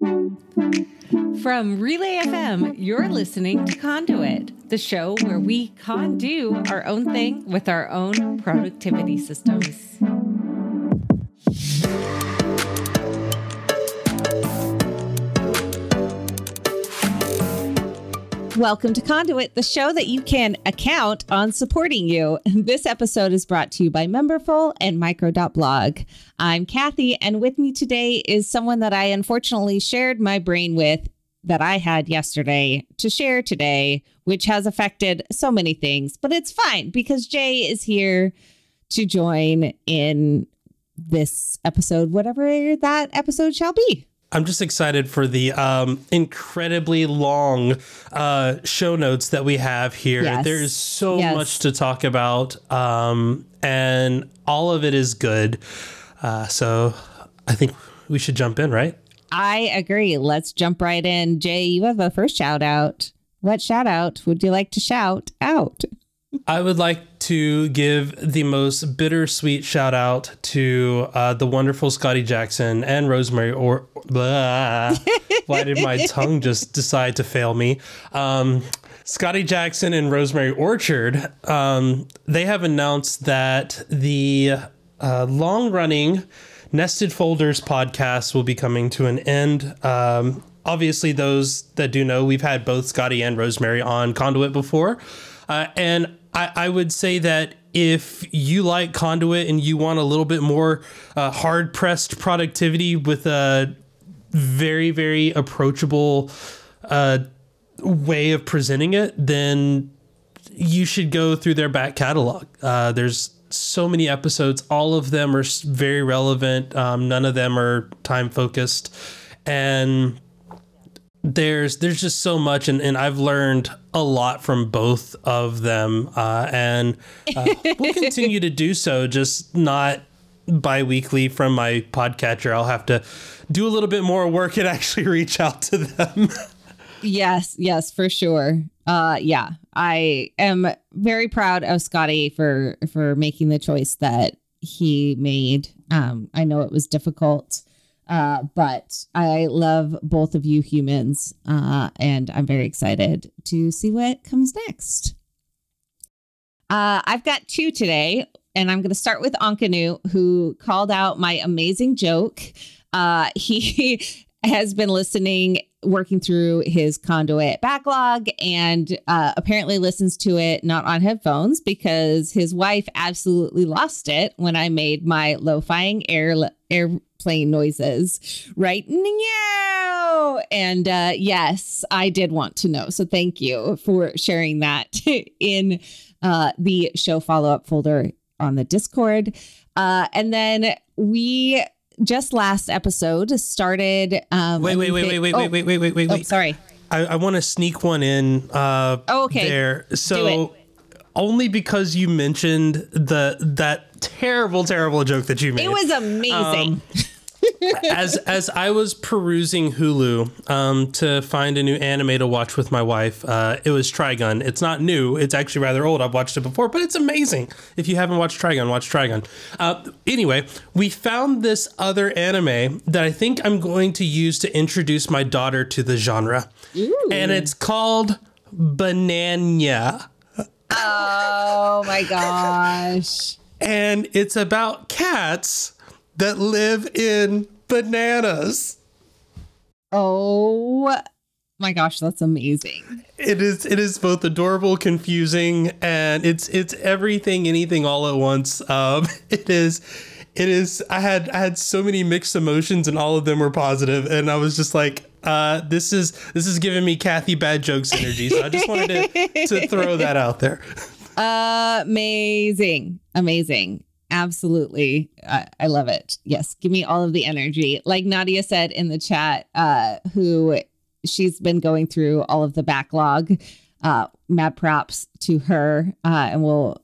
From Relay FM, you're listening to Conduit, the show where we can do our own thing with our own productivity systems. Welcome to Conduit, the show that you can account on supporting you. This episode is brought to you by Memberful and Micro.blog. I'm Kathy, and with me today is someone that I unfortunately shared my brain with that I had yesterday to share today, which has affected so many things. But it's fine because Jay is here to join in this episode, whatever that episode shall be. I'm just excited for the incredibly long show notes that we have here. Yes. There's so much to talk about, and all of it is good. So I think we should jump in, right? I agree. Let's jump right in. Jay, you have a first shout out. What shout out would you like to shout out? I would like to give the most bittersweet shout out to the wonderful Scotty Jackson and Rosemary Why did my tongue just decide to fail me? Scotty Jackson and Rosemary Orchard, they have announced that the long running Nested Folders podcast will be coming to an end. Obviously, those that do know, we've had both Scotty and Rosemary on Conduit before. And I would say that if you like Conduit and you want a little bit more hard-pressed productivity with a very, very approachable way of presenting it, then you should go through their back catalog. There's so many episodes. All of them are very relevant. None of them are time-focused. And there's just so much, and I've learned a lot from both of them, and we'll continue to do so, just not bi-weekly from my podcatcher. I'll have to do a little bit more work and actually reach out to them. Yes, for sure. I am very proud of Scotty for making the choice that he made. I know it was difficult. But I love both of you humans, and I'm very excited to see what comes next. I've got two today, and I'm going to start with Onkanu, who called out my amazing joke. He has been listening, working through his Conduit backlog, and apparently listens to it not on headphones because his wife absolutely lost it when I made my lo-fiing airplane noises, right? Meow! And yes, I did want to know. So thank you for sharing that in the show follow-up folder on the Discord. And then we just last episode started. Wait. Sorry. I want to sneak one in. Okay. There. So only because you mentioned that terrible joke that you made. It was amazing. As I was perusing Hulu to find a new anime to watch with my wife, it was Trigun. It's not new. It's actually rather old. I've watched it before, but it's amazing. If you haven't watched Trigun, watch Trigun. Anyway, we found this other anime that I think I'm going to use to introduce my daughter to the genre. Ooh. And it's called Bananya. Oh my gosh. And it's about cats that live in bananas. Oh my gosh, that's amazing. It is both adorable, confusing, and it's everything, anything all at once. It is I had so many mixed emotions, and all of them were positive, and I was just like, this is giving me Kathy bad jokes energy. So I just wanted to throw that out there. Amazing. Absolutely. I love it. Yes. Give me all of the energy. Like Nadia said in the chat, who she's been going through all of the backlog, mad props to her. And we'll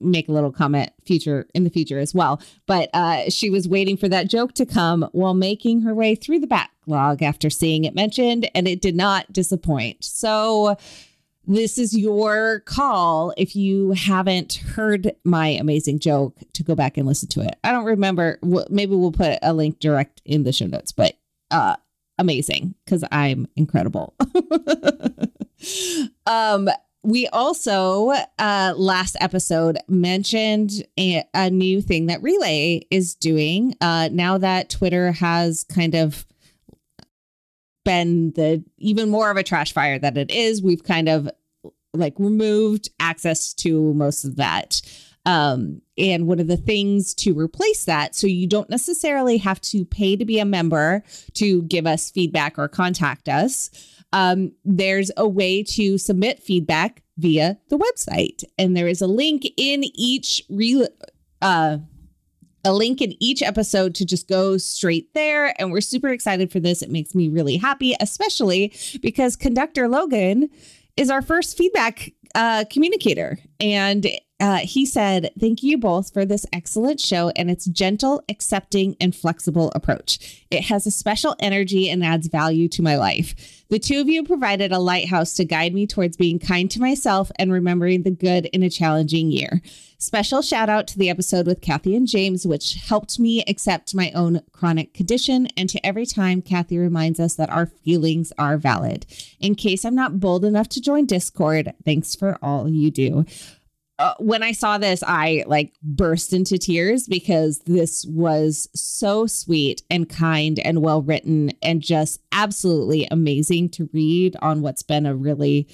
make a little comment in the future as well. But she was waiting for that joke to come while making her way through the backlog after seeing it mentioned, and it did not disappoint. So this is your call. If you haven't heard my amazing joke, to go back and listen to it. I don't remember. Maybe we'll put a link direct in the show notes, but amazing because I'm incredible. We also, last episode, mentioned a new thing that Relay is doing now that Twitter has kind of been the even more of a trash fire that it is. We've kind of like removed access to most of that. And one of the things to replace that, so you don't necessarily have to pay to be a member to give us feedback or contact us. There's a way to submit feedback via the website, and there is a link in each episode to just go straight there. And we're super excited for this. It makes me really happy, especially because Conductor Logan is our first feedback communicator, and he said, "Thank you both for this excellent show and its gentle, accepting, and flexible approach. It has a special energy and adds value to my life. The two of you provided a lighthouse to guide me towards being kind to myself and remembering the good in a challenging year. Special shout out to the episode with Kathy and James, which helped me accept my own chronic condition, and to every time Kathy reminds us that our feelings are valid. In case I'm not bold enough to join Discord, thanks for all you do." When I saw this, I like burst into tears because this was so sweet and kind and well written and just absolutely amazing to read on what's been a really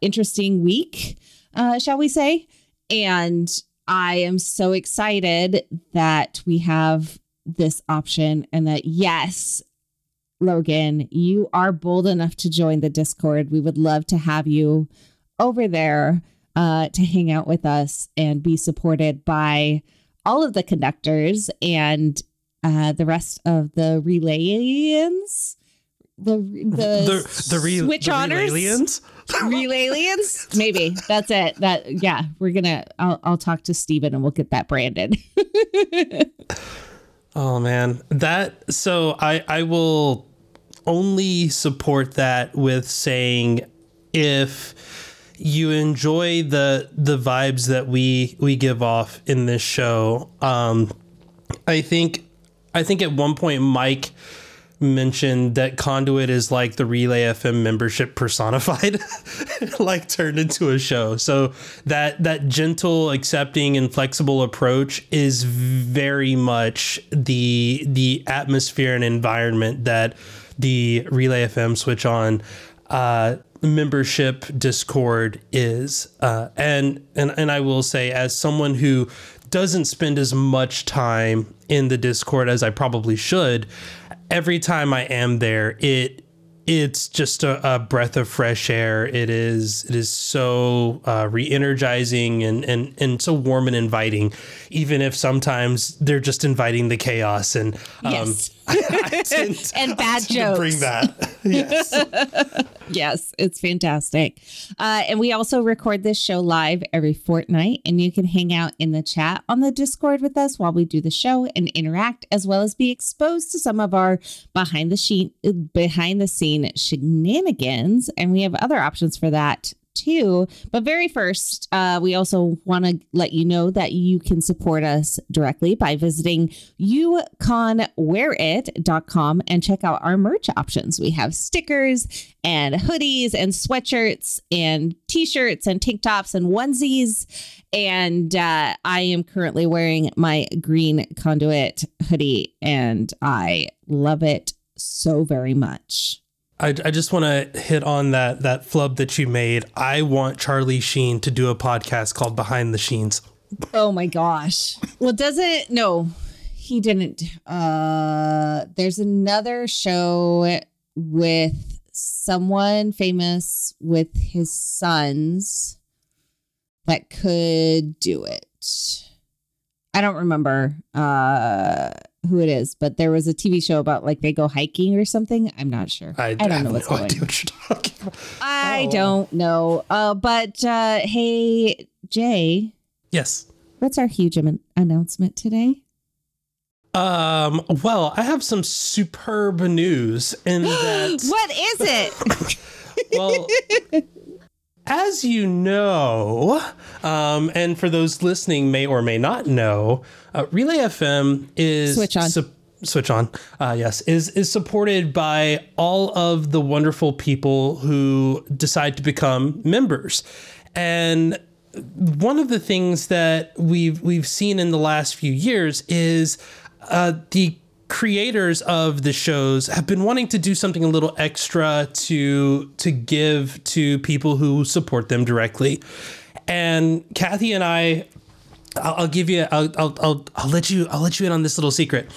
interesting week, shall we say. And I am so excited that we have this option and that, yes, Logan, you are bold enough to join the Discord. We would love to have you over there. To hang out with us and be supported by all of the conductors and the rest of the Relayans, Relayalians, maybe that's it. I'll talk to Steven and we'll get that branded. Oh man, I will only support that with saying, if you enjoy the vibes that we give off in this show. I think at one point Mike mentioned that Conduit is like the Relay FM membership personified, like turned into a show. So that gentle, accepting, and flexible approach is very much the atmosphere and environment that the Relay FM Switch On membership Discord is, and I will say, as someone who doesn't spend as much time in the Discord as I probably should, every time I am there, it's just a breath of fresh air. It is so re-energizing and so warm and inviting, even if sometimes they're just inviting the chaos and yes. And bad jokes. Bring that. Yes. Yes, it's fantastic. And we also record this show live every fortnight, and you can hang out in the chat on the Discord with us while we do the show and interact, as well as be exposed to some of our behind the scene shenanigans. And we have other options for that too. But very first, we also want to let you know that you can support us directly by visiting youconwearit.com and check out our merch options. We have stickers and hoodies and sweatshirts and t-shirts and tank tops and onesies. And I am currently wearing my green Conduit hoodie, and I love it so very much. I just want to hit on that flub that you made. I want Charlie Sheen to do a podcast called Behind the Sheens. Oh my gosh. Well, he didn't. There's another show with someone famous with his sons that could do it. I don't remember who it is, but there was a TV show about like they go hiking or something. I'm not sure. I don't know what's going on. I don't know. But hey, Jay. Yes. What's our huge announcement today? Well, I have some superb news in that. What is it? Well, as you know, and for those listening may or may not know, Relay FM is Switch On. switch on. Yes, is supported by all of the wonderful people who decide to become members. And one of the things that we've seen in the last few years is the creators of the shows have been wanting to do something a little extra to give to people who support them directly. And Kathy and I, I'll let you in on this little secret.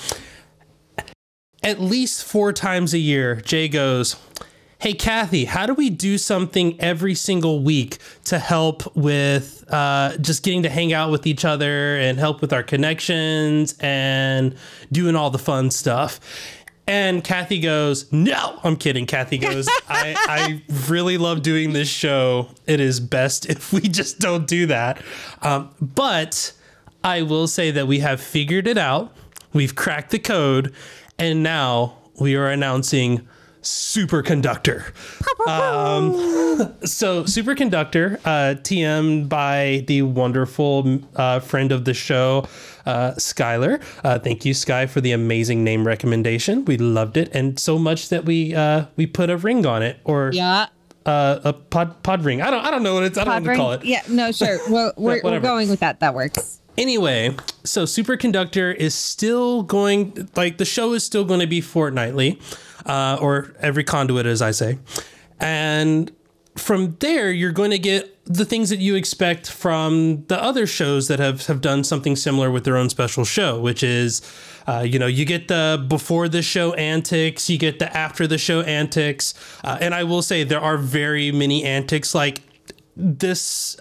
At least 4 times a year, Jay goes, "Hey, Kathy, how do we do something every single week to help with just getting to hang out with each other and help with our connections and doing all the fun stuff?" And Kathy goes, "No, I'm kidding." Kathy goes, I really love doing this show. It is best if we just don't do that. But I will say that we have figured it out. We've cracked the code. And now we are announcing Superconductor. So Superconductor, TM'd by the wonderful friend of the show, Skyler. Thank you, Sky, for the amazing name recommendation. We loved it, and so much that we put a ring on it, or a pod ring. I don't know what it's. I don't know what to call it. Yeah, no, sure. Well, we're going with that. That works. Anyway, so Superconductor is still going, like, the show is still going to be fortnightly, or every conduit, as I say. And from there, you're going to get the things that you expect from the other shows that have done something similar with their own special show, which is, you get the before the show antics, you get the after the show antics. And I will say there are very many antics, like this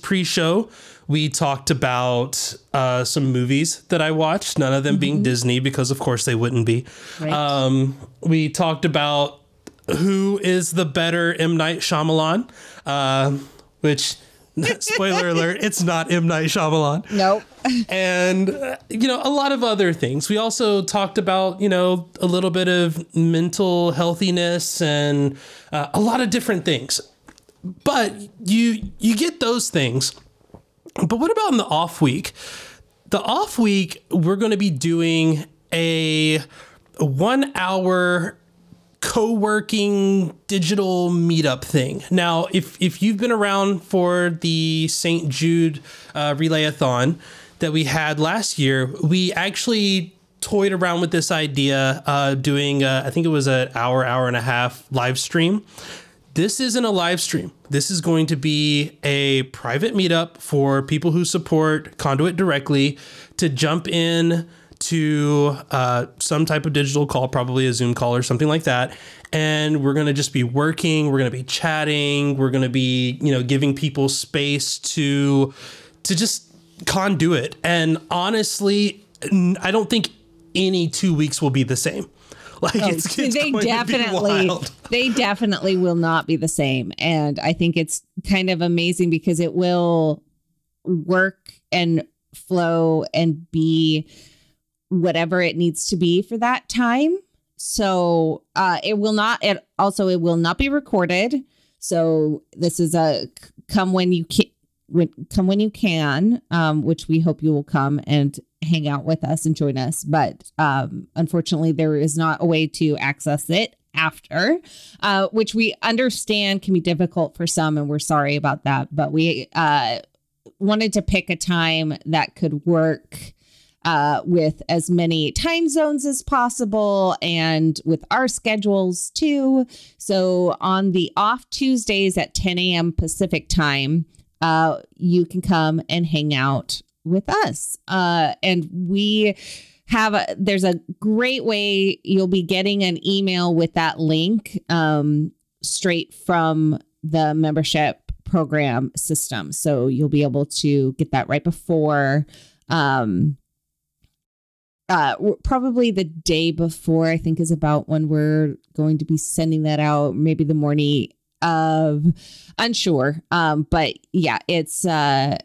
pre-show. We talked about some movies that I watched, none of them being Disney, because, of course, they wouldn't be. Right. We talked about who is the better M. Night Shyamalan, which, spoiler alert, it's not M. Night Shyamalan. Nope. And, a lot of other things. We also talked about, a little bit of mental healthiness and a lot of different things. But you get those things. But what about in the off week? The off week, we're going to be doing a 1-hour co-working digital meetup thing. Now, if you've been around for the St. Jude Relayathon that we had last year, we actually toyed around with this idea doing, I think it was an hour and a half live stream. This isn't a live stream. This is going to be a private meetup for people who support Conduit directly to jump in to some type of digital call, probably a Zoom call or something like that. And we're going to just be working. We're going to be chatting. We're going to be, giving people space to just conduit. And honestly, I don't think any 2 weeks will be the same. Like, it's they definitely will not be the same. And I think it's kind of amazing because it will work and flow and be whatever it needs to be for that time. So it will not be recorded. So this is a come when you can, which we hope you will come and hang out with us and join us. But unfortunately, there is not a way to access it after, which we understand can be difficult for some. And we're sorry about that. But we wanted to pick a time that could work with as many time zones as possible and with our schedules too. So on the off Tuesdays at 10 a.m. Pacific time, you can come and hang out with us. And we have there's a great way. You'll be getting an email with that link straight from the membership program system. So you'll be able to get that right before probably the day before, I think, is about when we're going to be sending that out, maybe the morning of, unsure. But yeah, it's gonna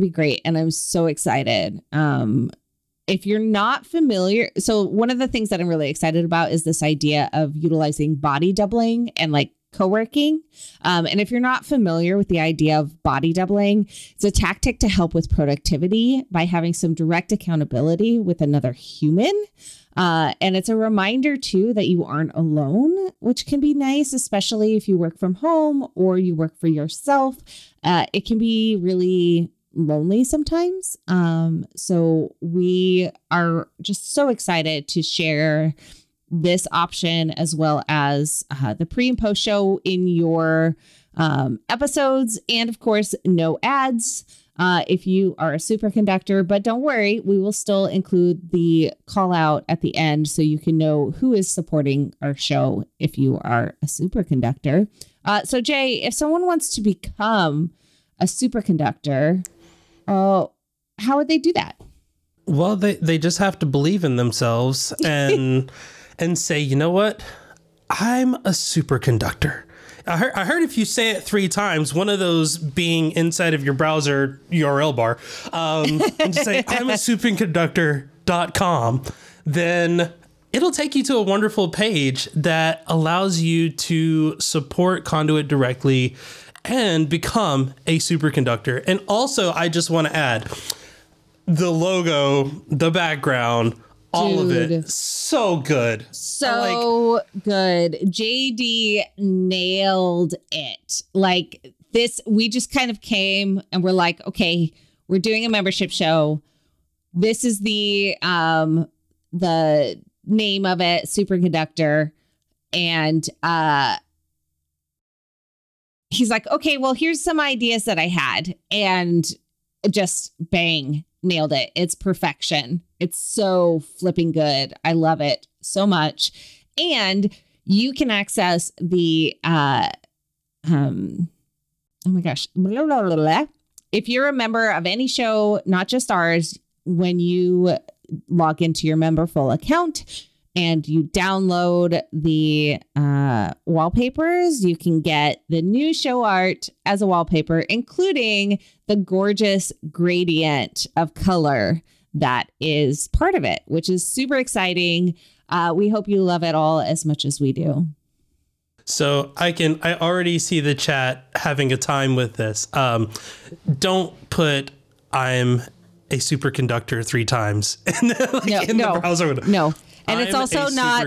be great. And I'm so excited. If you're not familiar, so one of the things that I'm really excited about is this idea of utilizing body doubling and like co-working. And if you're not familiar with the idea of body doubling, it's a tactic to help with productivity by having some direct accountability with another human. And it's a reminder, too, that you aren't alone, which can be nice, especially if you work from home or you work for yourself. It can be really lonely sometimes. So we are just so excited to share this option, as well as the pre and post show in your episodes, and of course, no ads if you are a superconductor. But don't worry, we will still include the call out at the end so you can know who is supporting our show if you are a superconductor. So, Jay, if someone wants to become a superconductor, how would they do that? Well, they just have to believe in themselves and. And say, you know what? I'm a superconductor. I heard if you say it 3 times, one of those being inside of your browser URL bar, and just say, I'm a superconductor.com, then it'll take you to a wonderful page that allows you to support Conduit directly and become a superconductor. And also, I just want to add the logo, the background, all of it. So good. So good. JD nailed it. Like this, we just kind of came and we're like, okay, we're doing a membership show. This is the name of it, Superconductor. And he's like, okay, well, here's some ideas that I had, and just bang, nailed it. It's perfection. It's so flipping good. I love it so much. And you can access the, oh my gosh, blah, blah, blah, blah. If you're a member of any show, not just ours, when you log into your Memberful account and you download the wallpapers, you can get the new show art as a wallpaper, including the gorgeous gradient of color that is part of it, which is super exciting. We hope you love it all as much as we do. So I already see the chat having a time with this. Don't put I'm a superconductor 3 times in the browser window. No. And it's also not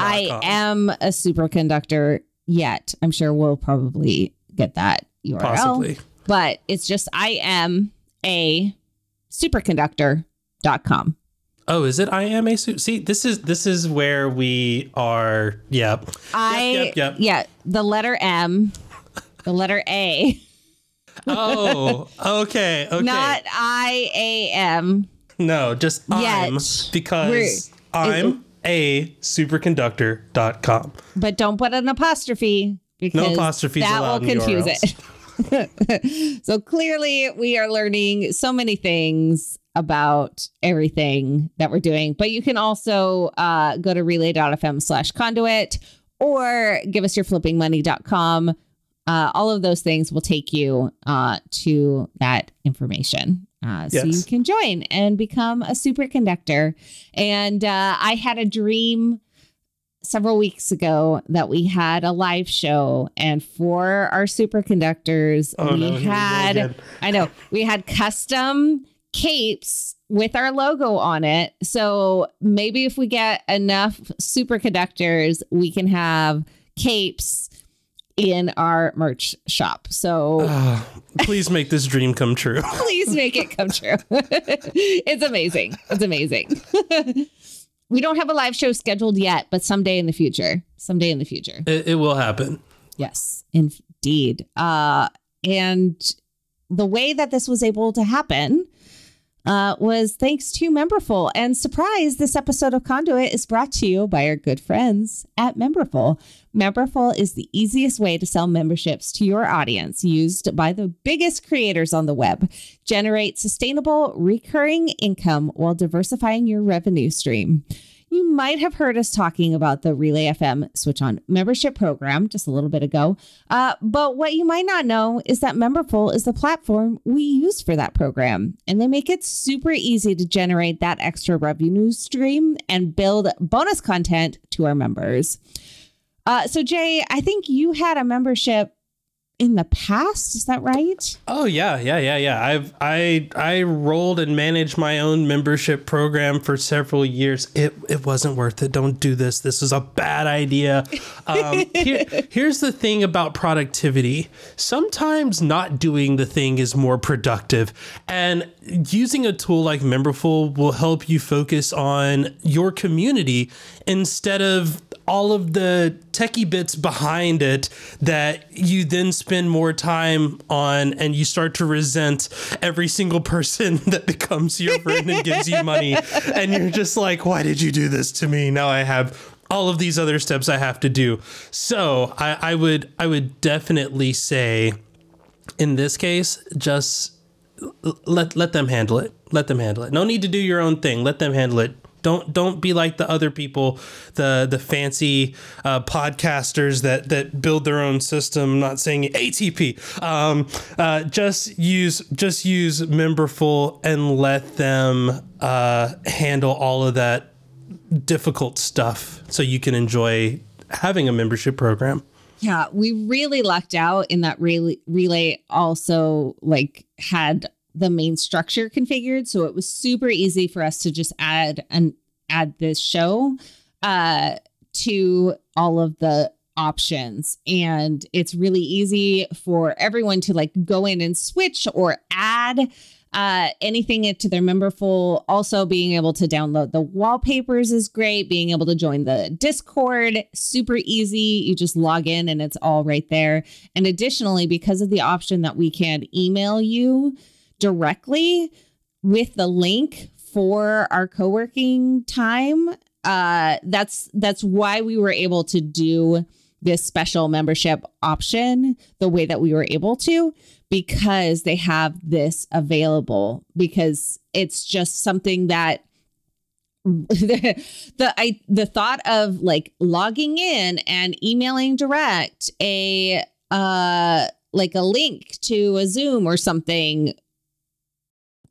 I am a superconductor yet. I'm sure we'll probably get that URL. Possibly. But it's just I am a superconductor. .com. Oh, is it? I am a see. This is where we are. Yeah. Yeah. The letter M. The letter A. Oh. Okay. Not I A M. No, just yet. I'm, because I'm a superconductor.com. But don't put an apostrophe, because no apostrophes that allowed will confuse it. So clearly, we are learning so many things about everything that we're doing. But you can also go to relay.fm/conduit or give us your flippingmoney.com. All of those things will take you to that information. Yes. So you can join and become a superconductor. And I had a dream several weeks ago that we had a live show, and for our superconductors, we had custom capes with our logo on it. So maybe if we get enough superconductors, we can have capes in our merch shop. So please make this dream come true. Please make it come true. It's amazing. We don't have a live show scheduled yet, but someday in the future. It will happen. Yes, indeed. And the way that this was able to happen was thanks to Memberful. And surprise, this episode of Conduit is brought to you by our good friends at Memberful. Memberful is the easiest way to sell memberships to your audience, used by the biggest creators on the web. Generate sustainable, recurring income while diversifying your revenue stream. You might have heard us talking about the Relay FM Switch On membership program just a little bit ago. But what you might not know is that Memberful is the platform we use for that program. And they make it super easy to generate that extra revenue stream and build bonus content to our members. So Jay, I think you had a membership in the past. Is that right? Oh yeah. I rolled and managed my own membership program for several years. It wasn't worth it. Don't do this. This is a bad idea. Here's the thing about productivity. Sometimes not doing the thing is more productive, and using a tool like Memberful will help you focus on your community instead of all of the techie bits behind it that you then spend more time on, and you start to resent every single person that becomes your friend and gives you money. And you're just like, why did you do this to me? Now I have all of these other steps I have to do. So I would definitely say in this case, just let them handle it. Let them handle it. No need to do your own thing. Let them handle it. Don't be like the other people, the fancy podcasters that build their own system. I'm not saying ATP. Just use Memberful and let them handle all of that difficult stuff so you can enjoy having a membership program. Yeah, we really lucked out in that Relay also like had the main structure configured, so it was super easy for us to just add this show to all of the options, and it's really easy for everyone to like go in and switch or add anything to their Memberful. Also being able to download the wallpapers is great. Being able to join the Discord, super easy. You just log in and it's all right there. And additionally, because of the option that we can email you directly with the link for our co-working time. That's why we were able to do this special membership option the way that we were able to, because they have this available, because it's just something that the thought of like logging in and emailing direct a link to a Zoom or something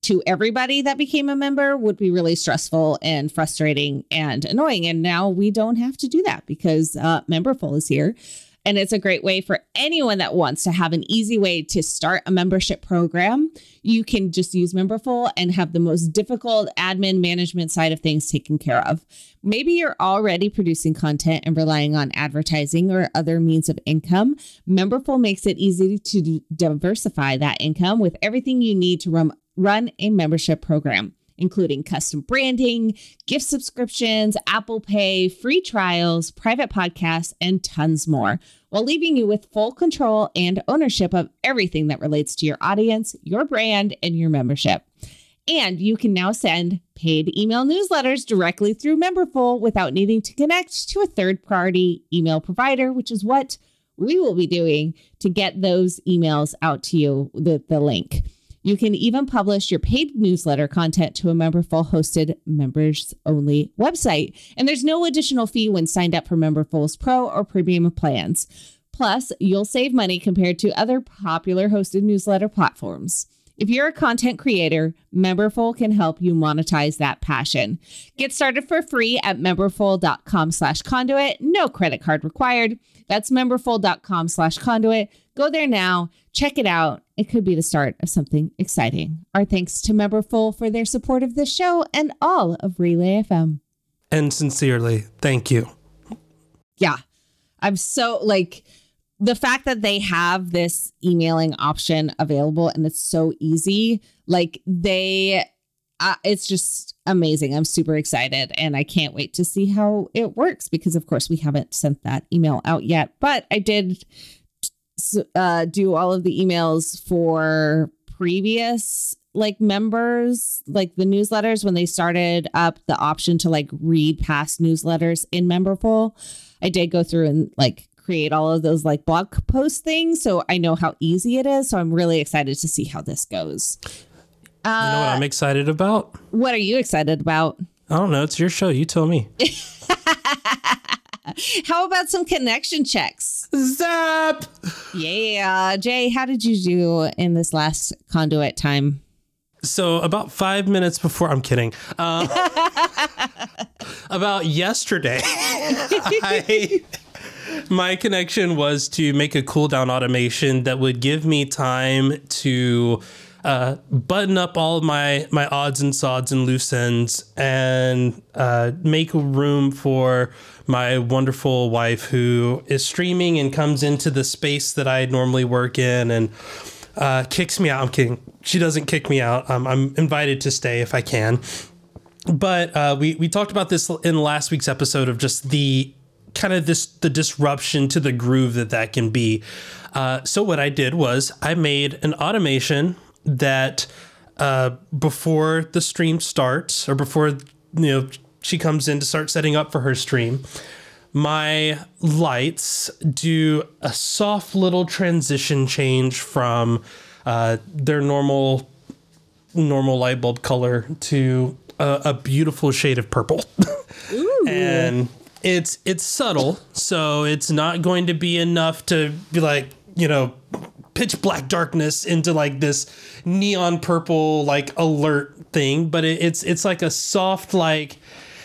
to everybody that became a member would be really stressful and frustrating and annoying. And now we don't have to do that because Memberful is here. And it's a great way for anyone that wants to have an easy way to start a membership program. You can just use Memberful and have the most difficult admin management side of things taken care of. Maybe you're already producing content and relying on advertising or other means of income. Memberful makes it easy to diversify that income with everything you need to run a membership program, including custom branding, gift subscriptions, Apple Pay, free trials, private podcasts, and tons more, while leaving you with full control and ownership of everything that relates to your audience, your brand, and your membership. And you can now send paid email newsletters directly through Memberful without needing to connect to a third-party email provider, which is what we will be doing to get those emails out to you with the link. You can even publish your paid newsletter content to a Memberful hosted members-only website. And there's no additional fee when signed up for Memberful's Pro or Premium plans. Plus, you'll save money compared to other popular hosted newsletter platforms. If you're a content creator, Memberful can help you monetize that passion. Get started for free at memberful.com/conduit. No credit card required. That's memberful.com/conduit. Go there now. Check it out. It could be the start of something exciting. Our thanks to Memberful for their support of this show and all of Relay FM. And sincerely, thank you. Yeah. I'm so like the fact that they have this emailing option available and it's so easy. Like it's just amazing. I'm super excited and I can't wait to see how it works because of course we haven't sent that email out yet, but I did do all of the emails for previous like members, like the newsletters when they started up the option to like read past newsletters in Memberful. I did go through and like create all of those like blog post things, so I know how easy it is. So I'm really excited to see how this goes. You know what I'm excited about? What are you excited about? I don't know. It's your show. You tell me. How about some connection checks? Zap! Yeah. Jay, how did you do in this last conduit time? So about 5 minutes before, I'm kidding. About yesterday, My connection was to make a cooldown automation that would give me time to button up all of my odds and sods and loose ends and make room for my wonderful wife, who is streaming and comes into the space that I normally work in and kicks me out. I'm kidding. She doesn't kick me out. I'm invited to stay if I can. But we talked about this in last week's episode of just the kind of the disruption to the groove that can be. So what I did was I made an automation that before the stream starts, or before, she comes in to start setting up for her stream, my lights do a soft little transition change from their normal light bulb color to a beautiful shade of purple. Ooh. And it's subtle, so it's not going to be enough to be like, pitch black darkness into like this neon purple like alert thing, but it's like a soft like,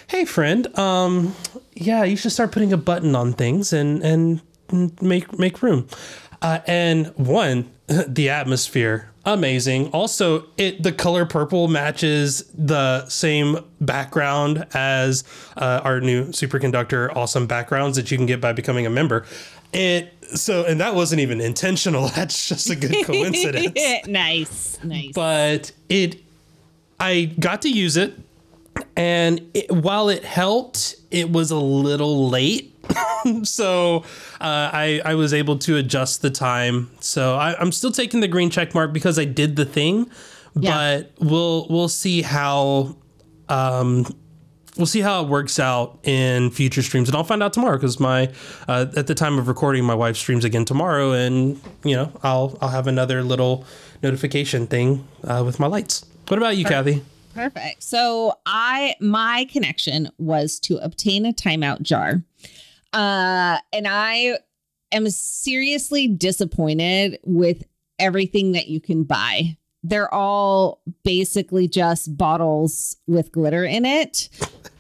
hey friend, yeah, you should start putting a button on things and make room. And one, the atmosphere, amazing. Also, the color purple matches the same background as our new Superconductor awesome backgrounds that you can get by becoming a member. And that wasn't even intentional. That's just a good coincidence. Nice. But I got to use it, and while it helped, it was a little late. So I was able to adjust the time. So I'm still taking the green check mark because I did the thing, yeah. But we'll see how. We'll see how it works out in future streams, and I'll find out tomorrow because my at the time of recording, my wife streams again tomorrow, and I'll have another little notification thing with my lights. What about you, Kathy? Perfect. So my connection was to obtain a timeout jar, and I am seriously disappointed with everything that you can buy. They're all basically just bottles with glitter in it.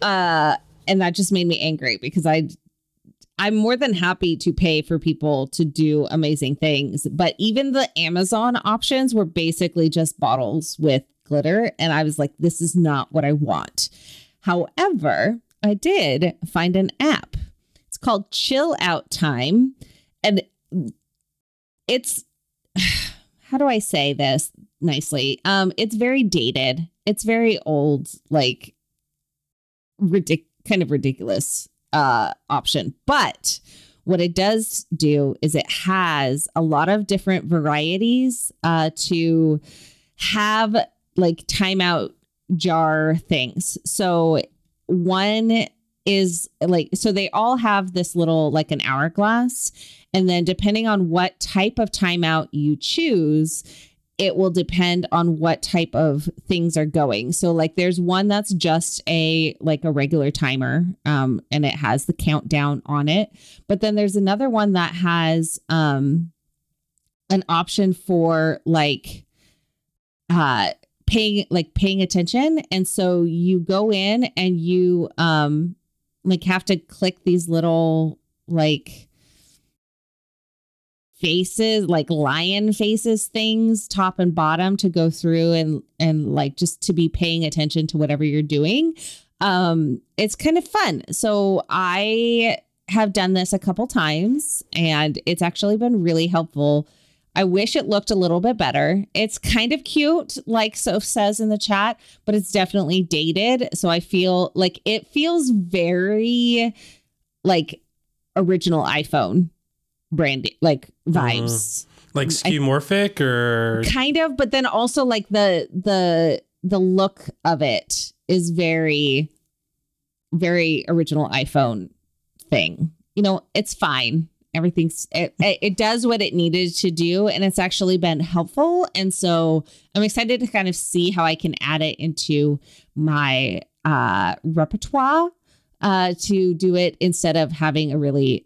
And that just made me angry because I'm more than happy to pay for people to do amazing things. But even the Amazon options were basically just bottles with glitter. And I was like, this is not what I want. However, I did find an app. It's called Chill Out Time. And it's... how do I say this nicely? It's very dated. It's very old, like kind of ridiculous option. But what it does do is it has a lot of different varieties to have like timeout jar things. So one is like, so they all have this little like an hourglass. And then depending on what type of timeout you choose, it will depend on what type of things are going. So like there's one that's just a regular timer and it has the countdown on it. But then there's another one that has an option for like paying attention. And so you go in and you like have to click these little like faces, like lion faces things, top and bottom, to go through and like just to be paying attention to whatever you're doing. It's kind of fun. So I have done this a couple times and it's actually been really helpful. I wish it looked a little bit better. It's kind of cute, like Soph says in the chat, but it's definitely dated. So I feel like it feels very like original iPhone branding, like vibes, like skeuomorphic or kind of, but then also like the look of it is very, very original iPhone thing. It's fine. Everything's it does what it needed to do, and it's actually been helpful. And so I'm excited to kind of see how I can add it into my repertoire to do it instead of having a really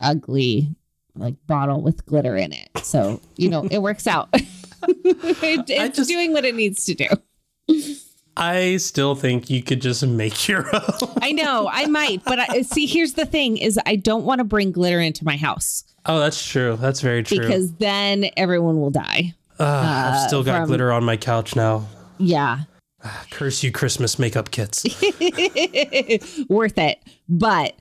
ugly like bottle with glitter in it. So, it works out. It's doing what it needs to do. I still think you could just make your own. I know, I might. But see, here's the thing is I don't want to bring glitter into my house. Oh, that's true. That's very true. Because then everyone will die. I've still got glitter on my couch now. Yeah. Curse you, Christmas makeup kits. Worth it. But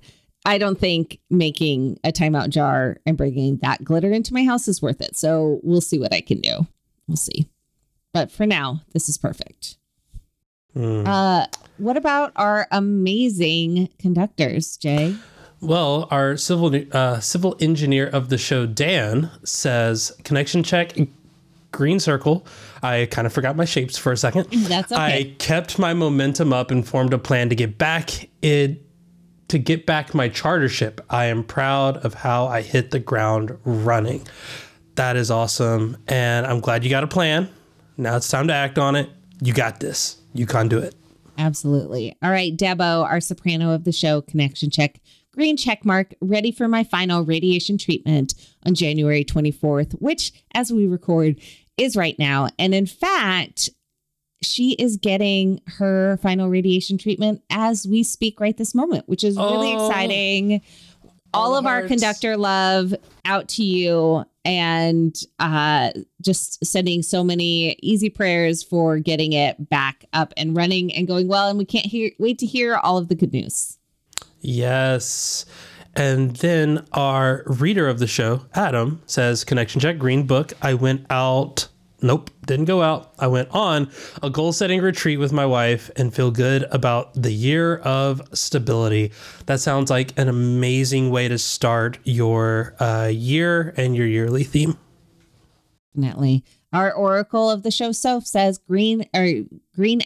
I don't think making a timeout jar and bringing that glitter into my house is worth it. So we'll see what I can do. We'll see. But for now, this is perfect. What about our amazing conductors, Jay? Well, our civil engineer of the show, Dan, says connection check, green circle. I kind of forgot my shapes for a second. That's okay. I kept my momentum up and formed a plan to get back my charter ship. I am proud of how I hit the ground running. That is awesome. And I'm glad you got a plan. Now it's time to act on it. You got this. You can do it. Absolutely. All right, Debo, our soprano of the show, connection check, green check mark, ready for my final radiation treatment on January 24th, which, as we record, is right now. And in fact, she is getting her final radiation treatment as we speak right this moment, which is really exciting. All of our conductor love out to you, and just sending so many easy prayers for getting it back up and running and going well. And we can't wait to hear all of the good news. Yes. And then our reader of the show, Adam, says, connection check, green book. I went out. Nope, didn't go out. I went on a goal-setting retreat with my wife and feel good about the year of stability. That sounds like an amazing way to start your year and your yearly theme. Definitely. Our oracle of the show, Soph, says green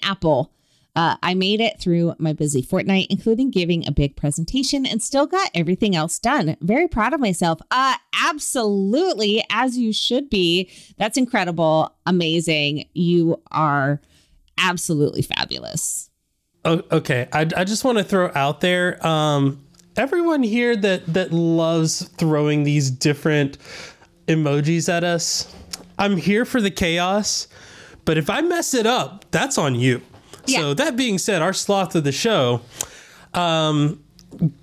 apple. I made it through my busy fortnight, including giving a big presentation, and still got everything else done. Very proud of myself. Absolutely, as you should be. That's incredible. Amazing. You are absolutely fabulous. Oh, okay. I just want to throw out there, everyone here that loves throwing these different emojis at us. I'm here for the chaos, but if I mess it up, that's on you. Yeah. So that being said, our sloth of the show, green,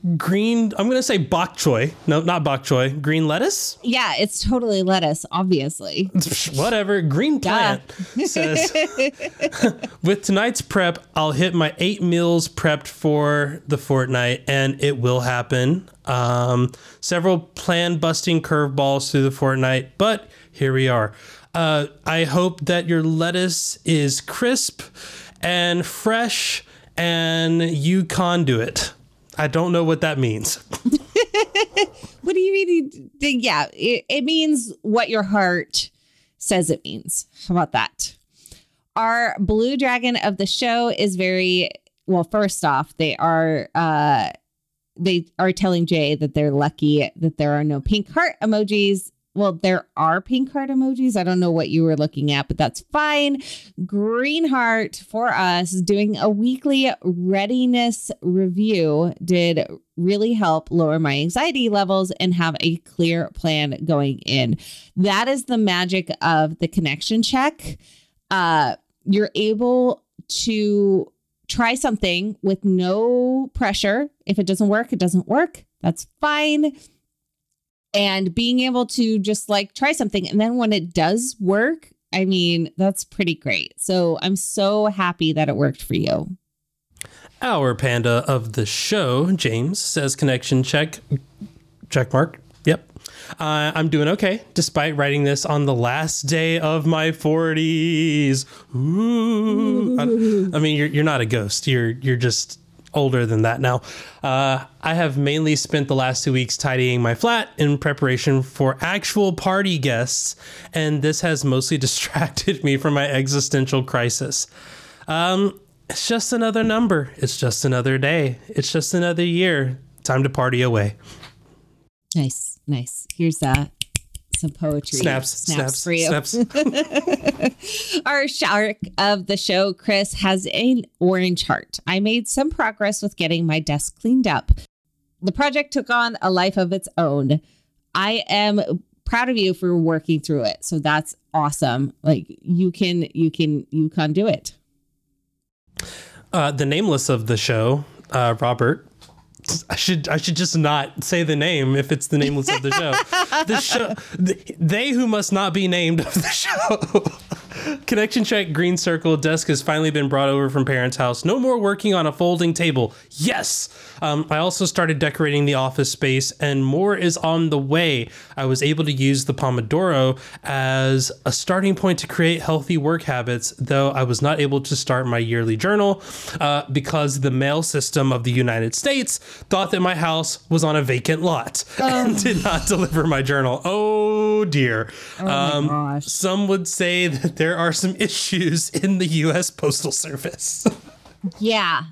I'm going to say bok choy. No, not bok choy. Green lettuce. Yeah, it's totally lettuce, obviously. Whatever. Green plant says, with tonight's prep, I'll hit my 8 meals prepped for the fortnight, and it will happen. Several plan busting curveballs through the fortnight, but here we are. I hope that your lettuce is crisp and fresh, and you conduit. I don't know what that means. What do you mean? Yeah, it means what your heart says it means. How about that? Our blue dragon of the show is very well. First off, they are telling Jay that they're lucky that there are no pink heart emojis. Well, there are pink heart emojis. I don't know what you were looking at, but that's fine. Green heart for us, doing a weekly readiness review did really help lower my anxiety levels and have a clear plan going in. That is the magic of the connection check. You're able to try something with no pressure. If it doesn't work, it doesn't work. That's fine. And being able to just like try something. And then when it does work, I mean, that's pretty great. So I'm so happy that it worked for you. Our panda of the show, James, says connection check mark. Yep. I'm doing okay, despite writing this on the last day of my 40s. Ooh. I mean, you're not a ghost. You're just older than that now. I have mainly spent the last 2 weeks tidying my flat in preparation for actual party guests, and this has mostly distracted me from my existential crisis. It's just another number. It's just another day. It's just another year. Time to party away. Nice, nice. Here's that. Some poetry. Snaps for you. Snaps. Our shark of the show, Chris, has an orange heart. I made some progress with getting my desk cleaned up. The project took on a life of its own. I am proud of you for working through it. So that's awesome. Like you can do it. The nameless of the show, Robert. I should just not say the name if it's the nameless of the show. The show, they who must not be named of the show. Connection check, green circle, desk has finally been brought over from parents' house. No more working on a folding table. Yes! I also started decorating the office space, and more is on the way. I was able to use the Pomodoro as a starting point to create healthy work habits, though I was not able to start my yearly journal because the mail system of the United States thought that my house was on a vacant lot and did not deliver my journal. Oh dear. Oh, some would say that there are some issues in the U.S. Postal Service. Yeah.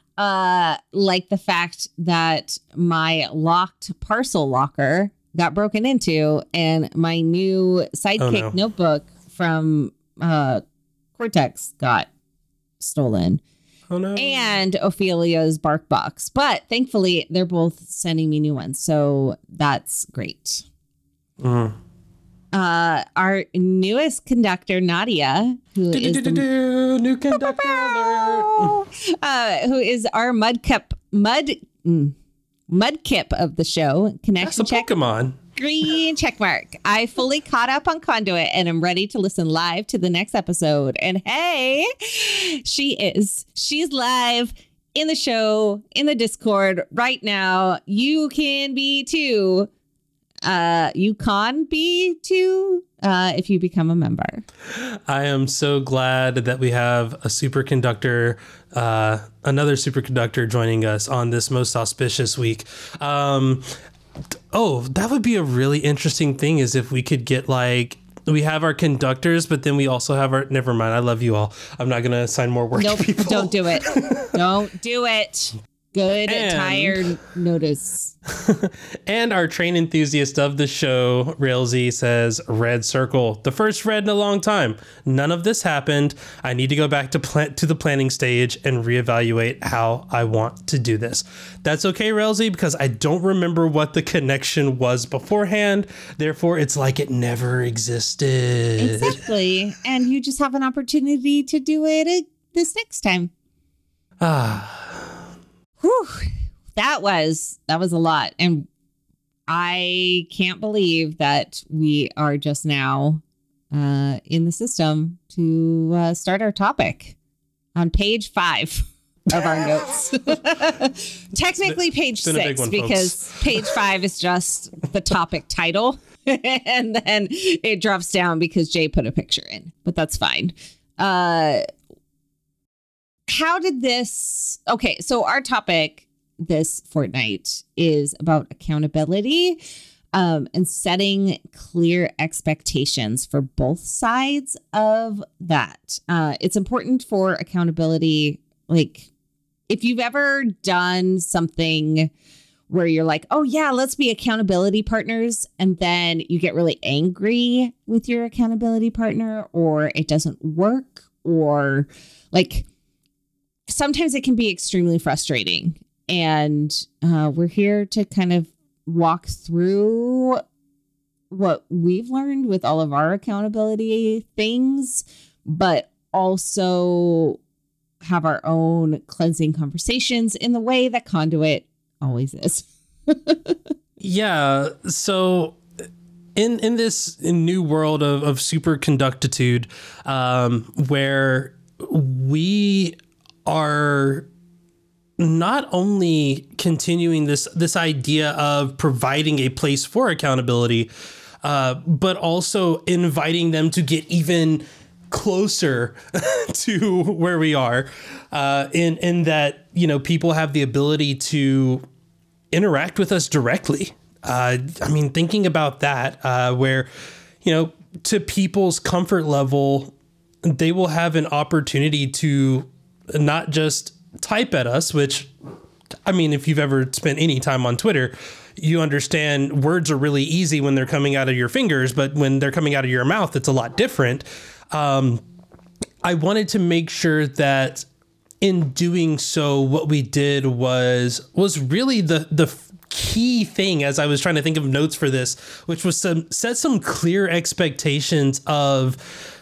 Like the fact that my locked parcel locker got broken into and my new sidekick notebook from Cortex got stolen. Oh, no. And Ophelia's bark box. But thankfully, they're both sending me new ones. So that's great. Mm-hmm. Our newest conductor, Nadia, who is our mudkip of the show. Connection check. Pokemon. Green checkmark. I fully caught up on Conduit and am ready to listen live to the next episode. And hey, she's live in the show, in the Discord right now. You can be too. You can be too if you become a member. I am so glad that we have a superconductor, another superconductor joining us on this most auspicious week. Oh, that would be a really interesting thing is if we could get like, we have our conductors, but then we also have our, never mind. I love you all. I'm not going to assign more work to people. Don't do it. Don't do it. Good tired notice. And our train enthusiast of the show, Railsy, says, red circle. The first red in a long time. None of this happened. I need to go back to the planning stage and reevaluate how I want to do this. That's okay, Railsy, because I don't remember what the connection was beforehand. Therefore, it's like it never existed. Exactly. And you just have an opportunity to do it this next time. Whew, that was a lot. And I can't believe that we are just now in the system to start our topic on page 5 of our notes. Technically page 6 one, because page 5 is just the topic title. And then it drops down because Jay put a picture in, but that's fine. How did this... Okay, so our topic this fortnight is about accountability and setting clear expectations for both sides of that. It's important for accountability. Like, if you've ever done something where you're like, oh, yeah, let's be accountability partners. And then you get really angry with your accountability partner or it doesn't work or like... Sometimes it can be extremely frustrating, and we're here to kind of walk through what we've learned with all of our accountability things, but also have our own cleansing conversations in the way that Conduit always is. Yeah. So in this new world of superconductitude, where we are not only continuing this idea of providing a place for accountability, but also inviting them to get even closer to where we are, in that, you know, people have the ability to interact with us directly. I mean, thinking about that, where, you know, to people's comfort level, they will have an opportunity to not just type at us, which, I mean, if you've ever spent any time on Twitter, you understand words are really easy when they're coming out of your fingers, but when they're coming out of your mouth, it's a lot different. I wanted to make sure that in doing so, what we did was really the key thing as I was trying to think of notes for this, which was set some clear expectations of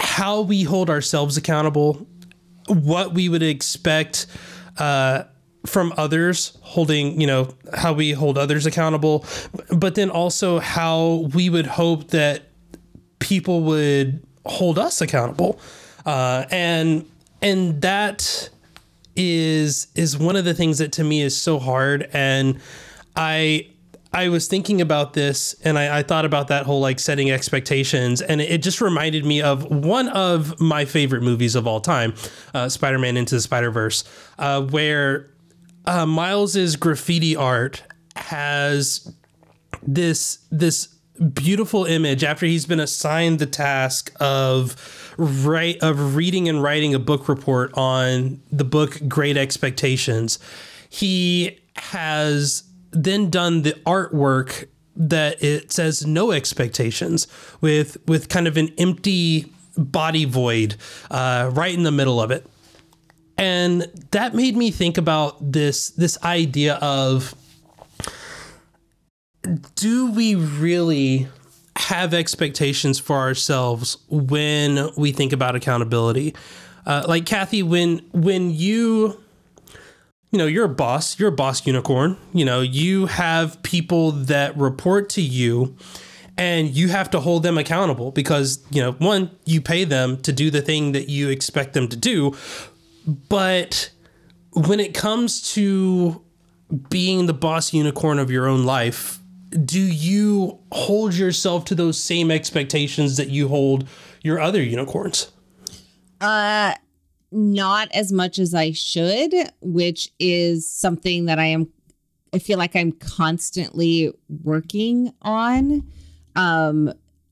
how we hold ourselves accountable, what we would expect from others, holding, you know, how we hold others accountable, but then also how we would hope that people would hold us accountable. And that is one of the things that to me is so hard. And I was thinking about this, and I thought about that whole like setting expectations, and it just reminded me of one of my favorite movies of all time, Spider-Man: Into the Spider-Verse, where Miles's graffiti art has this beautiful image after he's been assigned the task of reading and writing a book report on the book Great Expectations. He has then done the artwork that it says no expectations with kind of an empty body void right in the middle of it. And that made me think about this idea of, do we really have expectations for ourselves when we think about accountability? Like Kathy, when you know, you're a boss unicorn, you know, you have people that report to you and you have to hold them accountable because, you know, one, you pay them to do the thing that you expect them to do. But when it comes to being the boss unicorn of your own life, do you hold yourself to those same expectations that you hold your other unicorns? Not as much as I should, which is something that I feel like I'm constantly working on,